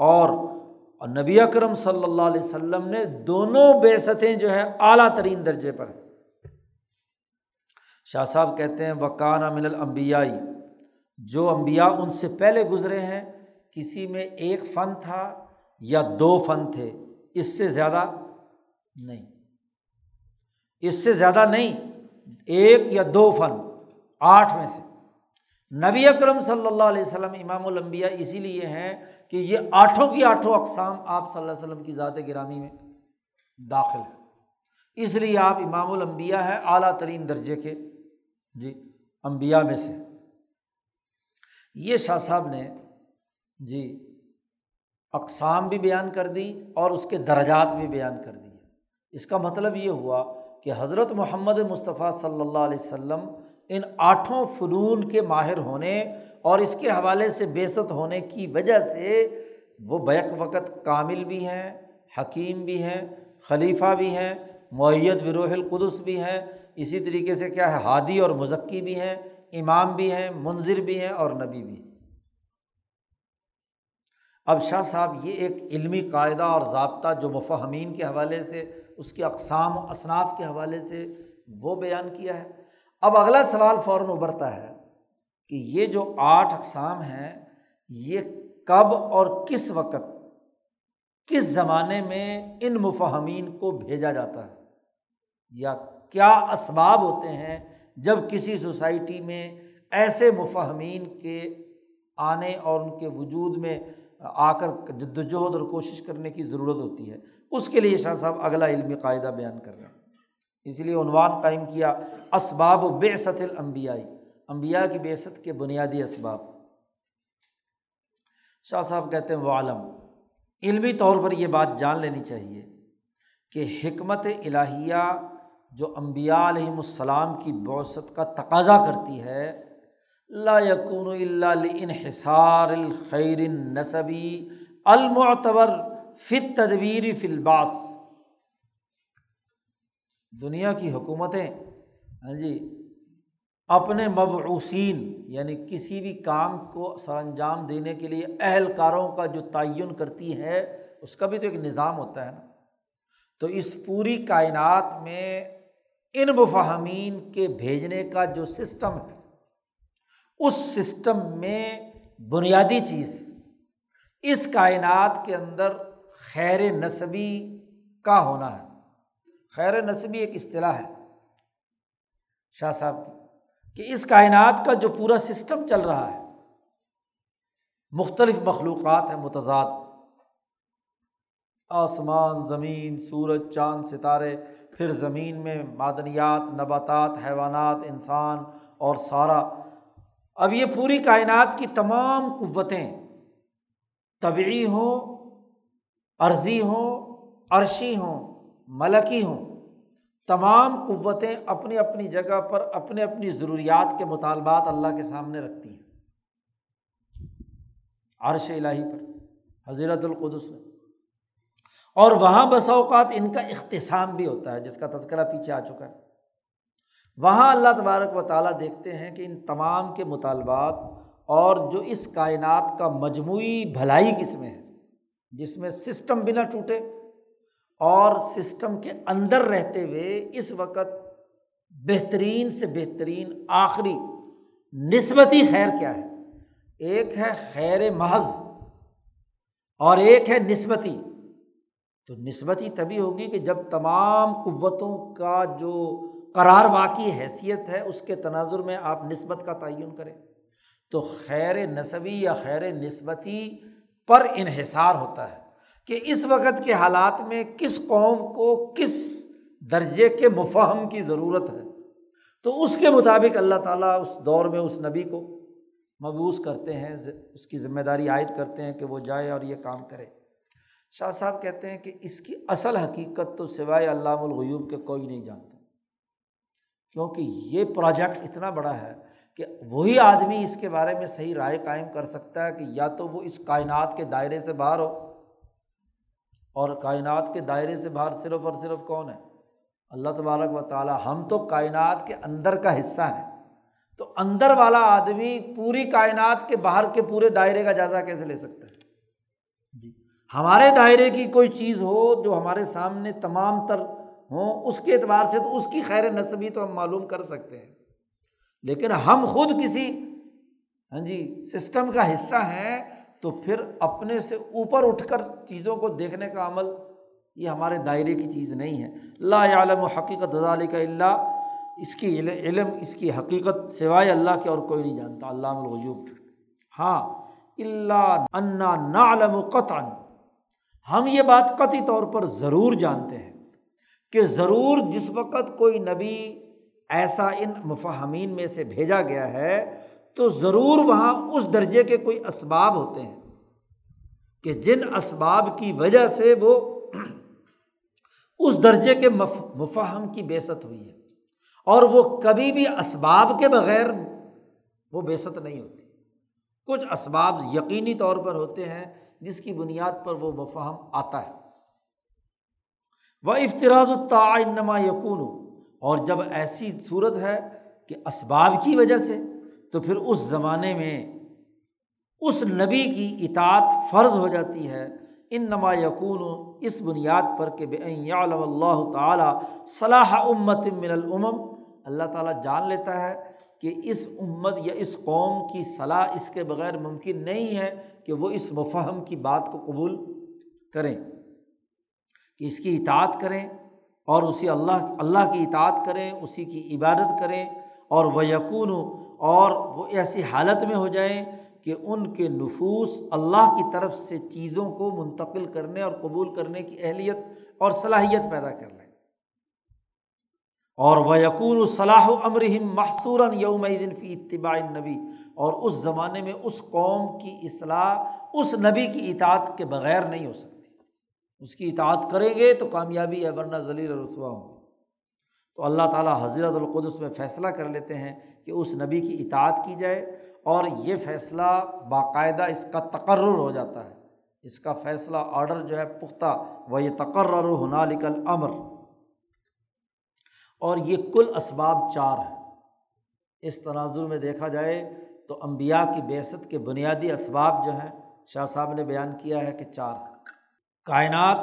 اور نبی اکرم صلی اللہ علیہ وسلم نے دونوں بعثتیں جو ہیں اعلیٰ ترین درجے پر ہیں۔ شاہ صاحب کہتے ہیں وَقَانَ مِنَ الْأَنْبِيَاءِ، جو انبیاء ان سے پہلے گزرے ہیں کسی میں ایک فن تھا یا دو فن تھے، اس سے زیادہ نہیں، اس سے زیادہ نہیں، ایک یا دو فن آٹھ میں سے۔ نبی اکرم صلی اللہ علیہ وسلم امام الانبیاء اسی لیے ہیں کہ یہ آٹھوں کی آٹھوں اقسام آپ صلی اللہ علیہ وسلم کی ذات گرامی میں داخل ہے، اس لیے آپ امام الانبیاء ہیں، اعلیٰ ترین درجے کے جی انبیاء میں سے۔ یہ شاہ صاحب نے جی اقسام بھی بیان کر دی اور اس کے درجات بھی بیان کر دیے۔ اس کا مطلب یہ ہوا کہ حضرت محمد مصطفیٰ صلی اللہ علیہ وسلم ان آٹھوں فنون کے ماہر ہونے اور اس کے حوالے سے بعثت ہونے کی وجہ سے وہ بیک وقت کامل بھی ہیں، حکیم بھی ہیں، خلیفہ بھی ہیں، مؤید بروح القدس بھی ہیں، اسی طریقے سے کیا ہے ہادی اور مزکی بھی ہیں، امام بھی ہیں، منذر بھی ہیں، اور نبی بھی ہیں۔ اب شاہ صاحب یہ ایک علمی قاعدہ اور ضابطہ جو مفہمین کے حوالے سے، اس کی اقسام و اصناف کے حوالے سے وہ بیان کیا ہے۔ اب اگلا سوال فوراً ابھرتا ہے کہ یہ جو آٹھ اقسام ہیں یہ کب اور کس وقت کس زمانے میں ان مفہمین کو بھیجا جاتا ہے، یا کیا اسباب ہوتے ہیں جب کسی سوسائٹی میں ایسے مفہمین کے آنے اور ان کے وجود میں آ کر جدوجہد اور کوشش کرنے کی ضرورت ہوتی ہے۔ اس کے لیے شاہ صاحب اگلا علمی قاعدہ بیان کر رہے ہیں، اس لیے عنوان قائم کیا اسباب بعثت الانبیاء، انبیاء کی بعثت کے بنیادی اسباب۔ شاہ صاحب کہتے ہیں وعلم، علمی طور پر یہ بات جان لینی چاہیے کہ حکمت الہیہ جو انبیاء علیہم السلام کی بعثت کا تقاضا کرتی ہے، لا یکون الا لانحصار الخیر النسبی المعتبر فی التدبیر فی البعث۔ دنیا کی حکومتیں ہاں جی اپنے مبعوثین یعنی کسی بھی کام کو سر انجام دینے کے لیے اہلکاروں کا جو تعین کرتی ہے اس کا بھی تو ایک نظام ہوتا ہے نا۔ تو اس پوری کائنات میں ان مفاہمین کے بھیجنے کا جو سسٹم ہے، اس سسٹم میں بنیادی چیز اس کائنات کے اندر خیر نسبی کا ہونا ہے۔ خیر نسبی ایک اصطلاح ہے شاہ صاحب کی، کہ اس کائنات کا جو پورا سسٹم چل رہا ہے، مختلف مخلوقات ہیں متضاد، آسمان، زمین، سورج، چاند، ستارے، پھر زمین میں معدنیات، نباتات، حیوانات، انسان اور سارا۔ اب یہ پوری کائنات کی تمام قوتیں، طبعی ہوں، ارضی ہوں، عرشی ہوں، ملکی ہوں، تمام قوتیں اپنی اپنی جگہ پر اپنے اپنی ضروریات کے مطالبات اللہ کے سامنے رکھتی ہیں۔ عرش الہی پر، حضرت القدس میں، اور وہاں بسا اوقات ان کا اختصام بھی ہوتا ہے جس کا تذکرہ پیچھے آ چکا ہے۔ وہاں اللہ تبارک و تعالیٰ دیکھتے ہیں کہ ان تمام کے مطالبات اور جو اس کائنات کا مجموعی بھلائی کس میں ہے، جس میں سسٹم بنا ٹوٹے اور سسٹم کے اندر رہتے ہوئے اس وقت بہترین سے بہترین آخری نسبتی خیر کیا ہے۔ ایک ہے خیر محض اور ایک ہے نسبتی۔ تو نسبتی تبھی ہوگی کہ جب تمام قوتوں کا جو قرار واقعی حیثیت ہے اس کے تناظر میں آپ نسبت کا تعین کریں۔ تو خیر نسبی یا خیر نسبتی پر انحصار ہوتا ہے۔ کہ اس وقت کے حالات میں کس قوم کو کس درجے کے مفہم کی ضرورت ہے، تو اس کے مطابق اللہ تعالیٰ اس دور میں اس نبی کو مبعوث کرتے ہیں، اس کی ذمہ داری عائد کرتے ہیں کہ وہ جائے اور یہ کام کرے۔ شاہ صاحب کہتے ہیں کہ اس کی اصل حقیقت تو سوائے علام الغیوب کے کوئی نہیں جانتا، کیونکہ یہ پروجیکٹ اتنا بڑا ہے کہ وہی آدمی اس کے بارے میں صحیح رائے قائم کر سکتا ہے کہ یا تو وہ اس کائنات کے دائرے سے باہر ہو، اور کائنات کے دائرے سے باہر صرف اور صرف کون ہے؟ اللہ تبارک و تعالیٰ۔ ہم تو کائنات کے اندر کا حصہ ہیں، تو اندر والا آدمی پوری کائنات کے باہر کے پورے دائرے کا جائزہ کیسے لے سکتا ہے؟ جی ہمارے دائرے کی کوئی چیز ہو جو ہمارے سامنے تمام تر ہوں، اس کے اعتبار سے تو اس کی خیر نصبی تو ہم معلوم کر سکتے ہیں، لیکن ہم خود کسی سسٹم کا حصہ ہیں، تو پھر اپنے سے اوپر اٹھ کر چیزوں کو دیکھنے کا عمل یہ ہمارے دائرے کی چیز نہیں ہے۔ لا یعلم حقیقت ذلک الا، اس کی علم، اس کی حقیقت سوائے اللہ کے اور کوئی نہیں جانتا، علام الغیوب۔ ہاں الا انا نعلم قطعا، ہم یہ بات قطعی طور پر ضرور جانتے ہیں کہ ضرور جس وقت کوئی نبی ایسا ان مفاہمین میں سے بھیجا گیا ہے تو ضرور وہاں اس درجے کے کوئی اسباب ہوتے ہیں کہ جن اسباب کی وجہ سے وہ اس درجے کے مفہم کی بعثت ہوئی ہے، اور وہ کبھی بھی اسباب کے بغیر وہ بعثت نہیں ہوتی۔ کچھ اسباب یقینی طور پر ہوتے ہیں جس کی بنیاد پر وہ مفہم آتا ہے۔ وَإِفْتِرَازُ الطَّاعَ إِنَّمَا يَكُونُ، اور جب ایسی صورت ہے کہ اسباب کی وجہ سے، تو پھر اس زمانے میں اس نبی کی اطاعت فرض ہو جاتی ہے۔ انما یکون، اس بنیاد پر کہ بأن یعلم اللہ تعالی صلاح امت من الامم، اللہ تعالیٰ جان لیتا ہے کہ اس امت یا اس قوم کی صلاح اس کے بغیر ممکن نہیں ہے کہ وہ اس مفہم کی بات کو قبول کریں، کہ اس کی اطاعت کریں اور اسی اللہ کی اطاعت کریں، اسی کی عبادت کریں، اور وَيَكُونُ، اور وہ ایسی حالت میں ہو جائیں کہ ان کے نفوس اللہ کی طرف سے چیزوں کو منتقل کرنے اور قبول کرنے کی اہلیت اور صلاحیت پیدا کر لیں، اور وَيَكُونُ صَلَاحُ أَمْرِهِمْ مَحْصُورًا يَوْمَئِذٍ فِي اتِّبَاعِ النَّبِي، اور اس زمانے میں اس قوم کی اصلاح اس نبی کی اطاعت کے بغیر نہیں ہو سکتی۔ اس کی اطاعت کریں گے تو کامیابی ہے، ورنہ ذلیل و رسوا ہوں۔ تو اللہ تعالیٰ حضرت القدس میں فیصلہ کر لیتے ہیں کہ اس نبی کی اطاعت کی جائے، اور یہ فیصلہ باقاعدہ اس کا تقرر ہو جاتا ہے، اس کا فیصلہ آرڈر جو ہے پختہ، وَيَتَقَرَّرُ هُنَالِكَ الْأَمْرُ، اور یہ کل اسباب چار ہیں۔ اس تناظر میں دیکھا جائے تو انبیاء کی بعثت کے بنیادی اسباب جو ہیں شاہ صاحب نے بیان کیا ہے کہ چار ہیں۔ کائنات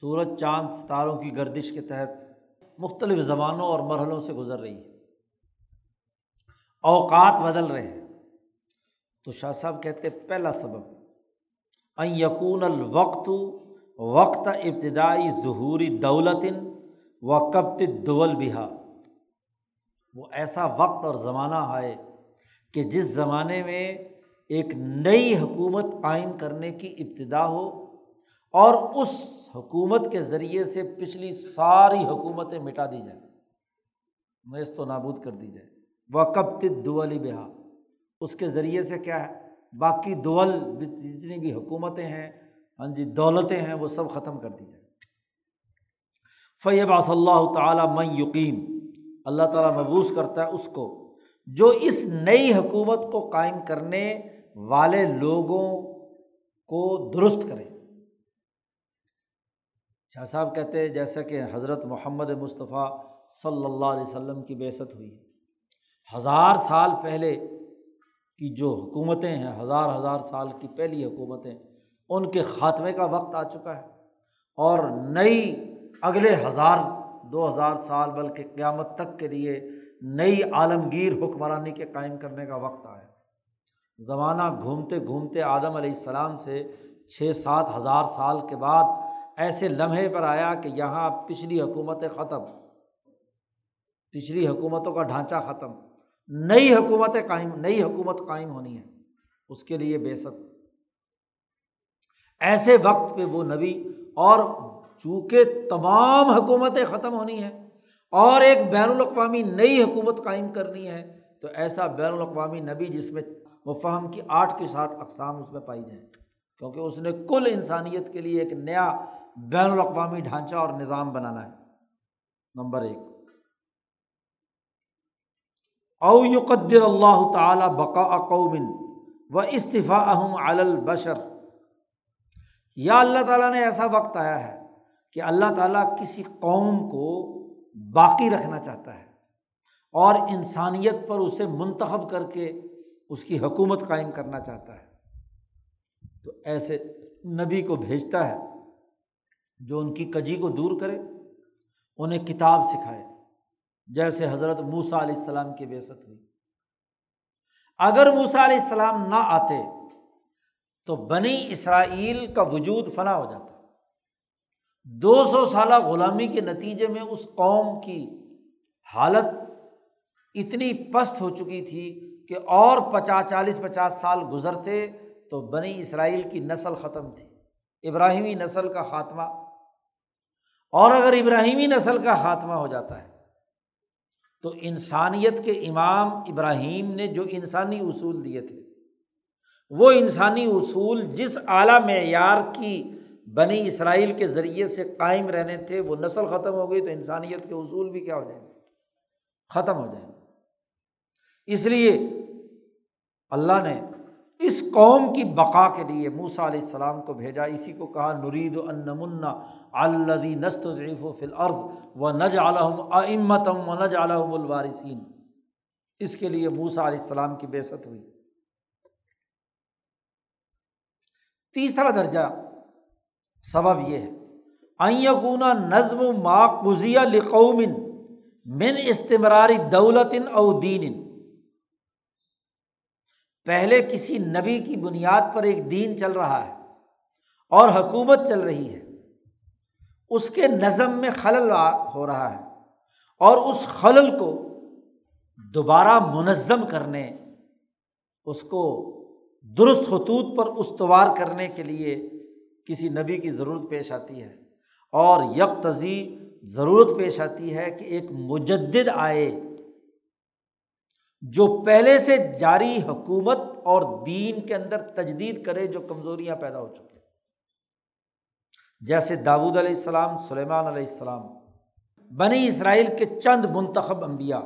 سورج چاند ستاروں کی گردش کے تحت مختلف زمانوں اور مرحلوں سے گزر رہی ہے، اوقات بدل رہے ہیں، تو شاہ صاحب کہتے پہلا سبب ان یکون الوقت وقت ابتدائی ظہور دولت و کبت الدول بہا، وہ ایسا وقت اور زمانہ آئے کہ جس زمانے میں ایک نئی حکومت قائم کرنے کی ابتدا ہو، اور اس حکومت کے ذریعے سے پچھلی ساری حکومتیں مٹا دی جائیں، نیز تو نابود کر دی جائے۔ وَقَبْتِ الدُّوَلِ بِہَا، اس کے ذریعے سے کیا ہے؟ باقی دول جتنی بھی حکومتیں ہیں، دولتیں ہیں، وہ سب ختم کر دی جائیں۔ فَيَبْعَثُ اللَّهُ تَعَالَى مَنْ يُقِيمُ، اللہ تعالیٰ مبعوث کرتا ہے اس کو جو اس نئی حکومت کو قائم کرنے والے لوگوں کو درست کرے۔ شاہ صاحب کہتے ہیں جیسا کہ حضرت محمد مصطفیٰ صلی اللہ علیہ وسلم کی بعثت ہوئی، 1000 سال پہلے کی جو حکومتیں ہیں، 1000 سال کی پہلی حکومتیں، ان کے خاتمے کا وقت آ چکا ہے، اور نئی اگلے 1000 2,000 سال بلکہ قیامت تک کے لیے نئی عالمگیر حکمرانی کے قائم کرنے کا وقت آیا۔ زمانہ گھومتے گھومتے آدم علیہ السلام سے 6-7 ہزار سال کے بعد ایسے لمحے پر آیا کہ یہاں پچھلی حکومتیں ختم، پچھلی حکومتوں کا ڈھانچہ ختم، نئی حکومت قائم ہونی ہے، اس کے لیے بعثت۔ ایسے وقت پہ وہ نبی، اور چونکہ تمام حکومتیں ختم ہونی ہیں اور ایک بین الاقوامی نئی حکومت قائم کرنی ہے، تو ایسا بین الاقوامی نبی جس میں مفہم کی 8 کی 7 اقسام اس میں پائی جائیں، کیونکہ اس نے کل انسانیت کے لیے ایک نیا بین الاقوامی ڈھانچہ اور نظام بنانا ہے۔ نمبر 1، او یقدر اللہ تعالی بقاء قوم و استفاءهم علی البشر، یا اللہ تعالیٰ نے ایسا وقت آیا ہے کہ اللہ تعالیٰ کسی قوم کو باقی رکھنا چاہتا ہے اور انسانیت پر اسے منتخب کر کے اس کی حکومت قائم کرنا چاہتا ہے، تو ایسے نبی کو بھیجتا ہے جو ان کی کجی کو دور کرے، انہیں کتاب سکھائے، جیسے حضرت موسیٰ علیہ السلام کی بعثت ہوئی۔ اگر موسیٰ علیہ السلام نہ آتے تو بنی اسرائیل کا وجود فنا ہو جاتا، 200 سالہ غلامی کے نتیجے میں اس قوم کی حالت اتنی پست ہو چکی تھی کہ اور 40 50 سال گزرتے تو بنی اسرائیل کی نسل ختم تھی، ابراہیمی نسل کا خاتمہ، اور اگر ابراہیمی نسل کا خاتمہ ہو جاتا ہے تو انسانیت کے امام ابراہیم نے جو انسانی اصول دیے تھے، وہ انسانی اصول جس اعلیٰ معیار کی بنی اسرائیل کے ذریعے سے قائم رہنے تھے، وہ نسل ختم ہو گئی تو انسانیت کے اصول بھی کیا ہو جائیں گے، ختم ہو جائیں گے۔ اس لیے اللہ نے اس قوم کی بقا کے لیے موسیٰ علیہ السلام کو بھیجا، اسی کو کہا نرید ان نمنّ علی الذین استضعفوا فی الارض ونجعلہم ائمۃ ونجعلہم الوارثین، اس کے لیے موسیٰ علیہ السلام کی بعثت ہوئی۔ 3 درجہ سبب یہ ہے ان یکون نظم ما قضی لقوم من استمرار دولت او دین، پہلے کسی نبی کی بنیاد پر ایک دین چل رہا ہے اور حکومت چل رہی ہے، اس کے نظم میں خلل ہو رہا ہے، اور اس خلل کو دوبارہ منظم کرنے، اس کو درست خطوط پر استوار کرنے کے لیے کسی نبی کی ضرورت پیش آتی ہے، اور یقتضی ضرورت پیش آتی ہے کہ ایک مجدد آئے جو پہلے سے جاری حکومت اور دین کے اندر تجدید کرے جو کمزوریاں پیدا ہو چکی ہیں، جیسے داؤد علیہ السلام، سلیمان علیہ السلام، بنی اسرائیل کے چند منتخب انبیاء،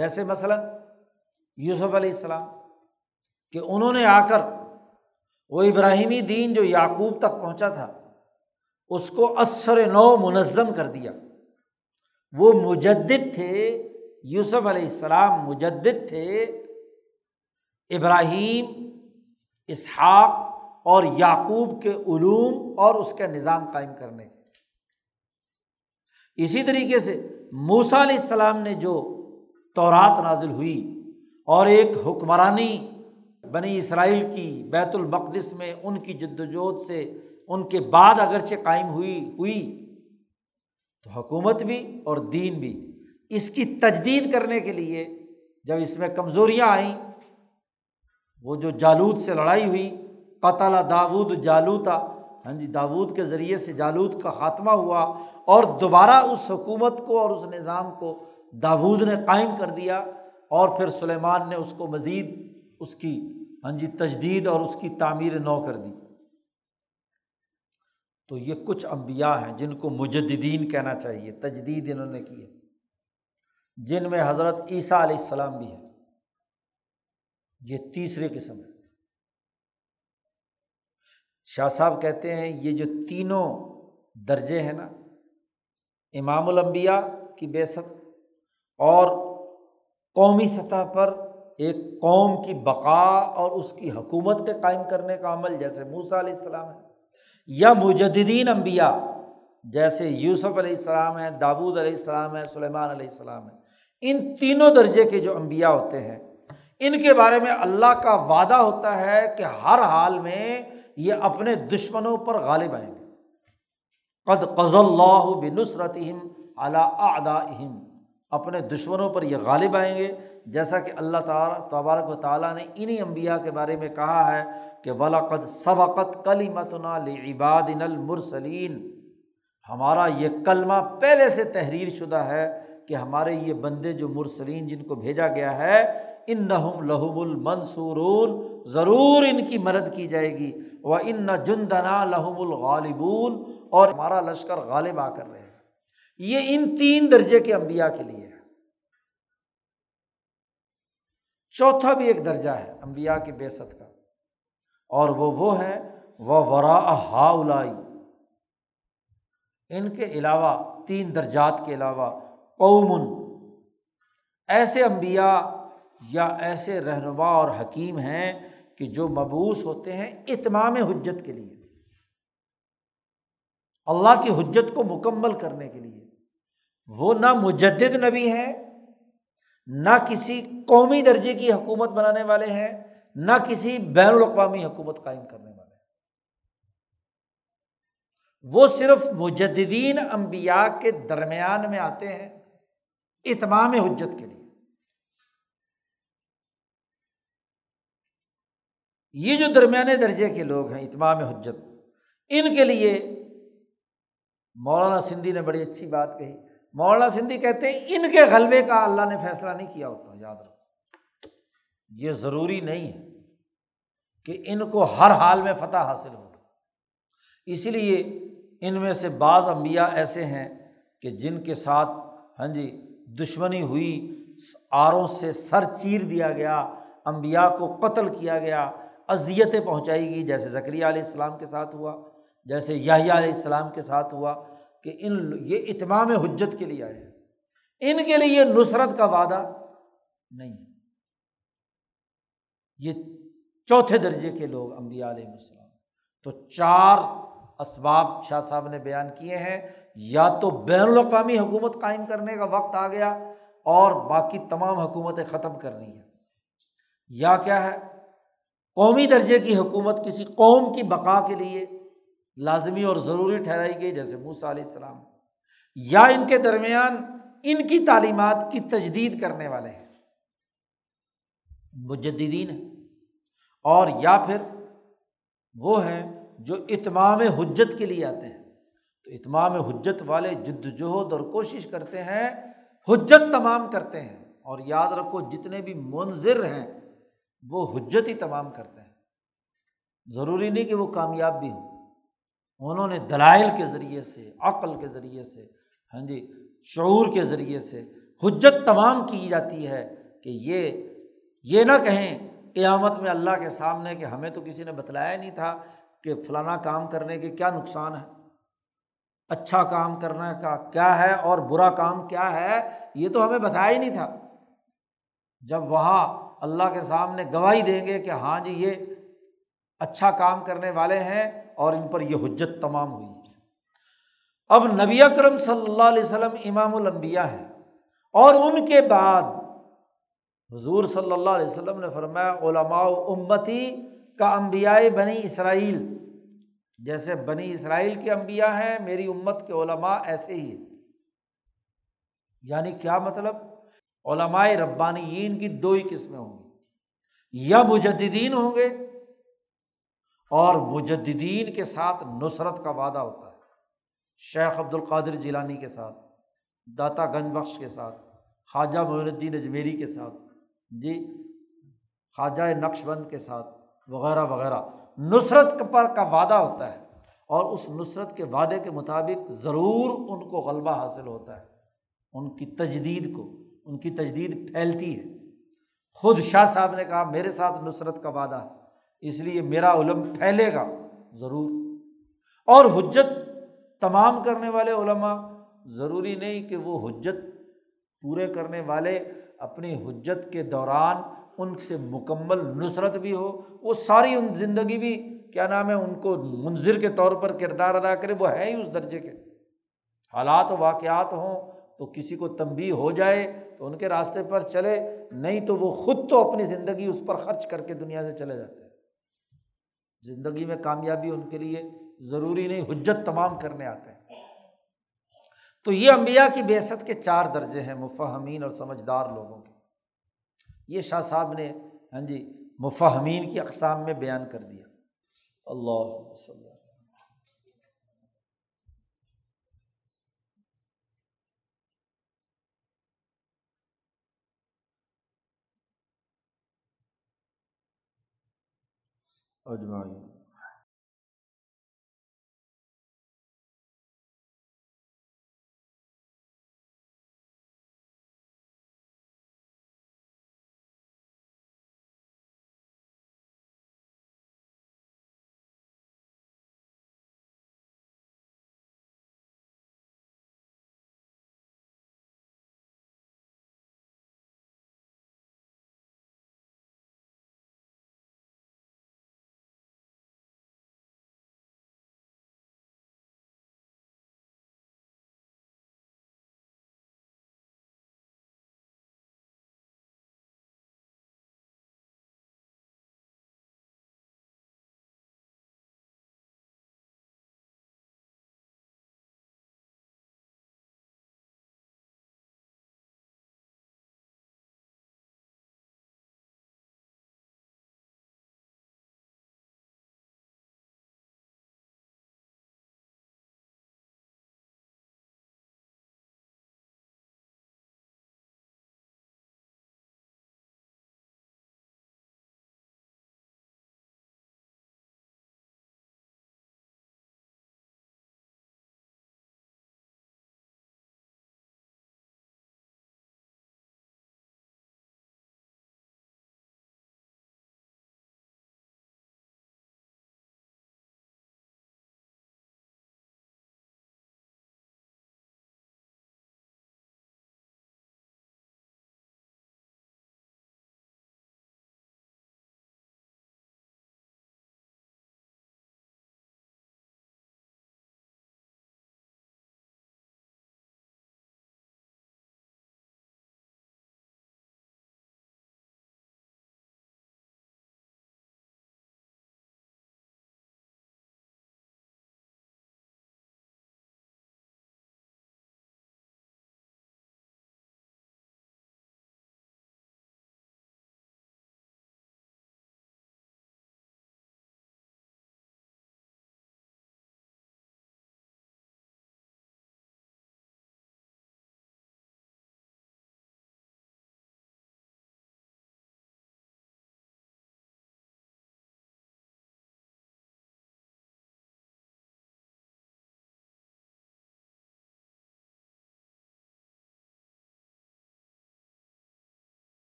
جیسے مثلا یوسف علیہ السلام، کہ انہوں نے آ کر وہ ابراہیمی دین جو یعقوب تک پہنچا تھا اس کو ازسر نو منظم کر دیا، وہ مجدد تھے، یوسف علیہ السلام مجدد تھے، ابراہیم، اسحاق اور یعقوب کے علوم اور اس کا نظام قائم کرنے۔ اسی طریقے سے موسیٰ علیہ السلام نے جو تورات نازل ہوئی اور ایک حکمرانی بنی اسرائیل کی بیت المقدس میں ان کی جدوجہد سے ان کے بعد اگرچہ قائم ہوئی تو حکومت بھی اور دین بھی، اس کی تجدید کرنے کے لیے جب اس میں کمزوریاں آئیں، وہ جو جالوت سے لڑائی ہوئی، قتل داؤد جالوتا، ہاں جی، داؤد کے ذریعے سے جالوت کا خاتمہ ہوا، اور دوبارہ اس حکومت کو اور اس نظام کو داؤد نے قائم کر دیا، اور پھر سلیمان نے اس کو مزید اس کی تجدید اور اس کی تعمیر نو کر دی۔ تو یہ کچھ انبیاء ہیں جن کو مجددین کہنا چاہیے، تجدید انہوں نے کی ہے، جن میں حضرت عیسیٰ علیہ السلام بھی ہے، یہ 3ری قسم ہے۔ شاہ صاحب کہتے ہیں یہ جو 3 درجے ہیں نا، امام الانبیاء کی بعثت، اور قومی سطح پر ایک قوم کی بقا اور اس کی حکومت کے قائم کرنے کا عمل جیسے موسیٰ علیہ السلام ہے، یا مجددین انبیاء جیسے یوسف علیہ السلام ہے، داؤد علیہ السلام ہے، سلیمان علیہ السلام ہے۔ ان 3 درجے کے جو انبیاء ہوتے ہیں، ان کے بارے میں اللہ کا وعدہ ہوتا ہے کہ ہر حال میں یہ اپنے دشمنوں پر غالب آئیں گے، قد قضى اللہ بنصرتهم على اعدائهم، اپنے دشمنوں پر یہ غالب آئیں گے، جیسا کہ اللہ تبارک و تعالیٰ نے انہی انبیاء کے بارے میں کہا ہے کہ وَلَقَدْ سَبَقَتْ كَلِمَتُنَا لِعِبَادِنَا الْمُرْسَلِينَ، ہمارا یہ کلمہ پہلے سے تحریر شدہ ہے کہ ہمارے یہ بندے جو مرسلین جن کو بھیجا گیا ہے، اِنَّهُمْ لَهُمُ الْمَنْصُورُونَ، ضرور ان کی مدد کی جائے گی، وَإِنَّ جُنْدَنَا لَهُمُ الْغَالِبُونَ، اور ہمارا لشکر غالب آ کر رہے ہیں۔ یہ ان تین درجے کے انبیاء کے لیے ہے۔ چوتھا بھی ایک درجہ ہے انبیاء کے بعثت کا، اور وہ ہیں وَوَرَاءَ هَٰؤُلَاءِ، ان کے علاوہ، تین درجات کے علاوہ، قومٌ، ایسے انبیاء یا ایسے رہنما اور حکیم ہیں کہ جو مبعوث ہوتے ہیں اتمام حجت کے لیے، اللہ کی حجت کو مکمل کرنے کے لیے۔ وہ نہ مجدد نبی ہیں، نہ کسی قومی درجے کی حکومت بنانے والے ہیں، نہ کسی بین الاقوامی حکومت قائم کرنے والے، وہ صرف مجددین انبیاء کے درمیان میں آتے ہیں اتمام حجت کے لیے۔ یہ جو درمیانے درجے کے لوگ ہیں اتمام حجت، ان کے لیے مولانا سندھی نے بڑی اچھی بات کہی۔ مولانا سندھی کہتے ہیں ان کے غلبے کا اللہ نے فیصلہ نہیں کیا ہوتا، یاد رکھو۔ یہ ضروری نہیں ہے کہ ان کو ہر حال میں فتح حاصل ہو، اسی لیے ان میں سے بعض انبیاء ایسے ہیں کہ جن کے ساتھ دشمنی ہوئی، آروں سے سر چیر دیا گیا، انبیاء کو قتل کیا گیا، اذیتیں پہنچائی گئی، جیسے زکریا علیہ السلام کے ساتھ ہوا، جیسے یحییٰ علیہ السلام کے ساتھ ہوا، کہ یہ اتمام حجت کے لیے آئے ہیں۔ ان کے لیے نصرت کا وعدہ نہیں ہے۔ یہ چوتھے درجے کے لوگ انبیاء علیہ السلام۔ تو چار اسباب شاہ صاحب نے بیان کیے ہیں، یا تو بین الاقوامی حکومت قائم کرنے کا وقت آ گیا اور باقی تمام حکومتیں ختم کرنی ہے، یا کیا ہے، قومی درجے کی حکومت کسی قوم کی بقا کے لیے لازمی اور ضروری ٹھہرائی گئی، جیسے موسیٰ علیہ السلام، یا ان کے درمیان ان کی تعلیمات کی تجدید کرنے والے ہیں، مجددین ہیں، اور یا پھر وہ ہیں جو اتمام حجت کے لیے آتے ہیں۔ تو اتمام حجت والے جدوجہد اور کوشش کرتے ہیں، حجت تمام کرتے ہیں، اور یاد رکھو جتنے بھی منذر ہیں وہ حجت ہی تمام کرتے ہیں، ضروری نہیں کہ وہ کامیاب بھی ہوں، انہوں نے دلائل کے ذریعے سے، عقل کے ذریعے سے، شعور کے ذریعے سے حجت تمام کی جاتی ہے، کہ یہ نہ کہیں قیامت میں اللہ کے سامنے کہ ہمیں تو کسی نے بتلایا نہیں تھا کہ فلانا کام کرنے کے کیا نقصان ہے، اچھا کام کرنے کا کیا ہے اور برا کام کیا ہے، یہ تو ہمیں بتایا ہی نہیں تھا۔ جب وہاں اللہ کے سامنے گواہی دیں گے کہ ہاں جی یہ اچھا کام کرنے والے ہیں اور ان پر یہ حجت تمام ہوئی۔ اب نبی اکرم صلی اللہ علیہ وسلم امام الانبیاء ہیں، اور ان کے بعد حضور صلی اللہ علیہ وسلم نے فرمایا علماء امتی کا انبیاء بنی اسرائیل، جیسے بنی اسرائیل کے انبیاء ہیں میری امت کے علماء ایسے ہی ہیں۔ یعنی کیا مطلب؟ علماء ربانیین کی دو ہی قسمیں ہوں گی، یا مجددین ہوں گے، اور مجددین کے ساتھ نصرت کا وعدہ ہوتا ہے، شیخ عبد القادر جیلانی کے ساتھ، داتا گنج بخش کے ساتھ، خواجہ معین الدین اجمیری کے ساتھ، خواجہ نقش بند کے ساتھ، وغیرہ وغیرہ، نصرت پر کا وعدہ ہوتا ہے، اور اس نصرت کے وعدے کے مطابق ضرور ان کو غلبہ حاصل ہوتا ہے، ان کی تجدید پھیلتی ہے۔ خود شاہ صاحب نے کہا میرے ساتھ نصرت کا وعدہ ہے، اس لیے میرا علم پھیلے گا ضرور۔ اور حجت تمام کرنے والے علماء، ضروری نہیں کہ وہ حجت پورے کرنے والے، اپنی حجت کے دوران ان سے مکمل نصرت بھی ہو، وہ ساری ان زندگی بھی ان کو منذر کے طور پر کردار ادا کرے، وہ ہے ہی اس درجے کے۔ حالات و واقعات ہوں تو کسی کو تنبیہ ہو جائے تو ان کے راستے پر چلے، نہیں تو وہ خود تو اپنی زندگی اس پر خرچ کر کے دنیا سے چلے جاتے ہیں۔ زندگی میں کامیابی ان کے لیے ضروری نہیں، حجت تمام کرنے آتے ہیں۔ تو یہ انبیاء کی بعثت کے چار درجے ہیں مفہمین اور سمجھدار لوگوں کے۔ یہ شاہ صاحب نے ہاں جی مفہمین کی اقسام میں بیان کر دیا۔ اللہ صلی اللہ علیہ وسلم۔ اجمعین۔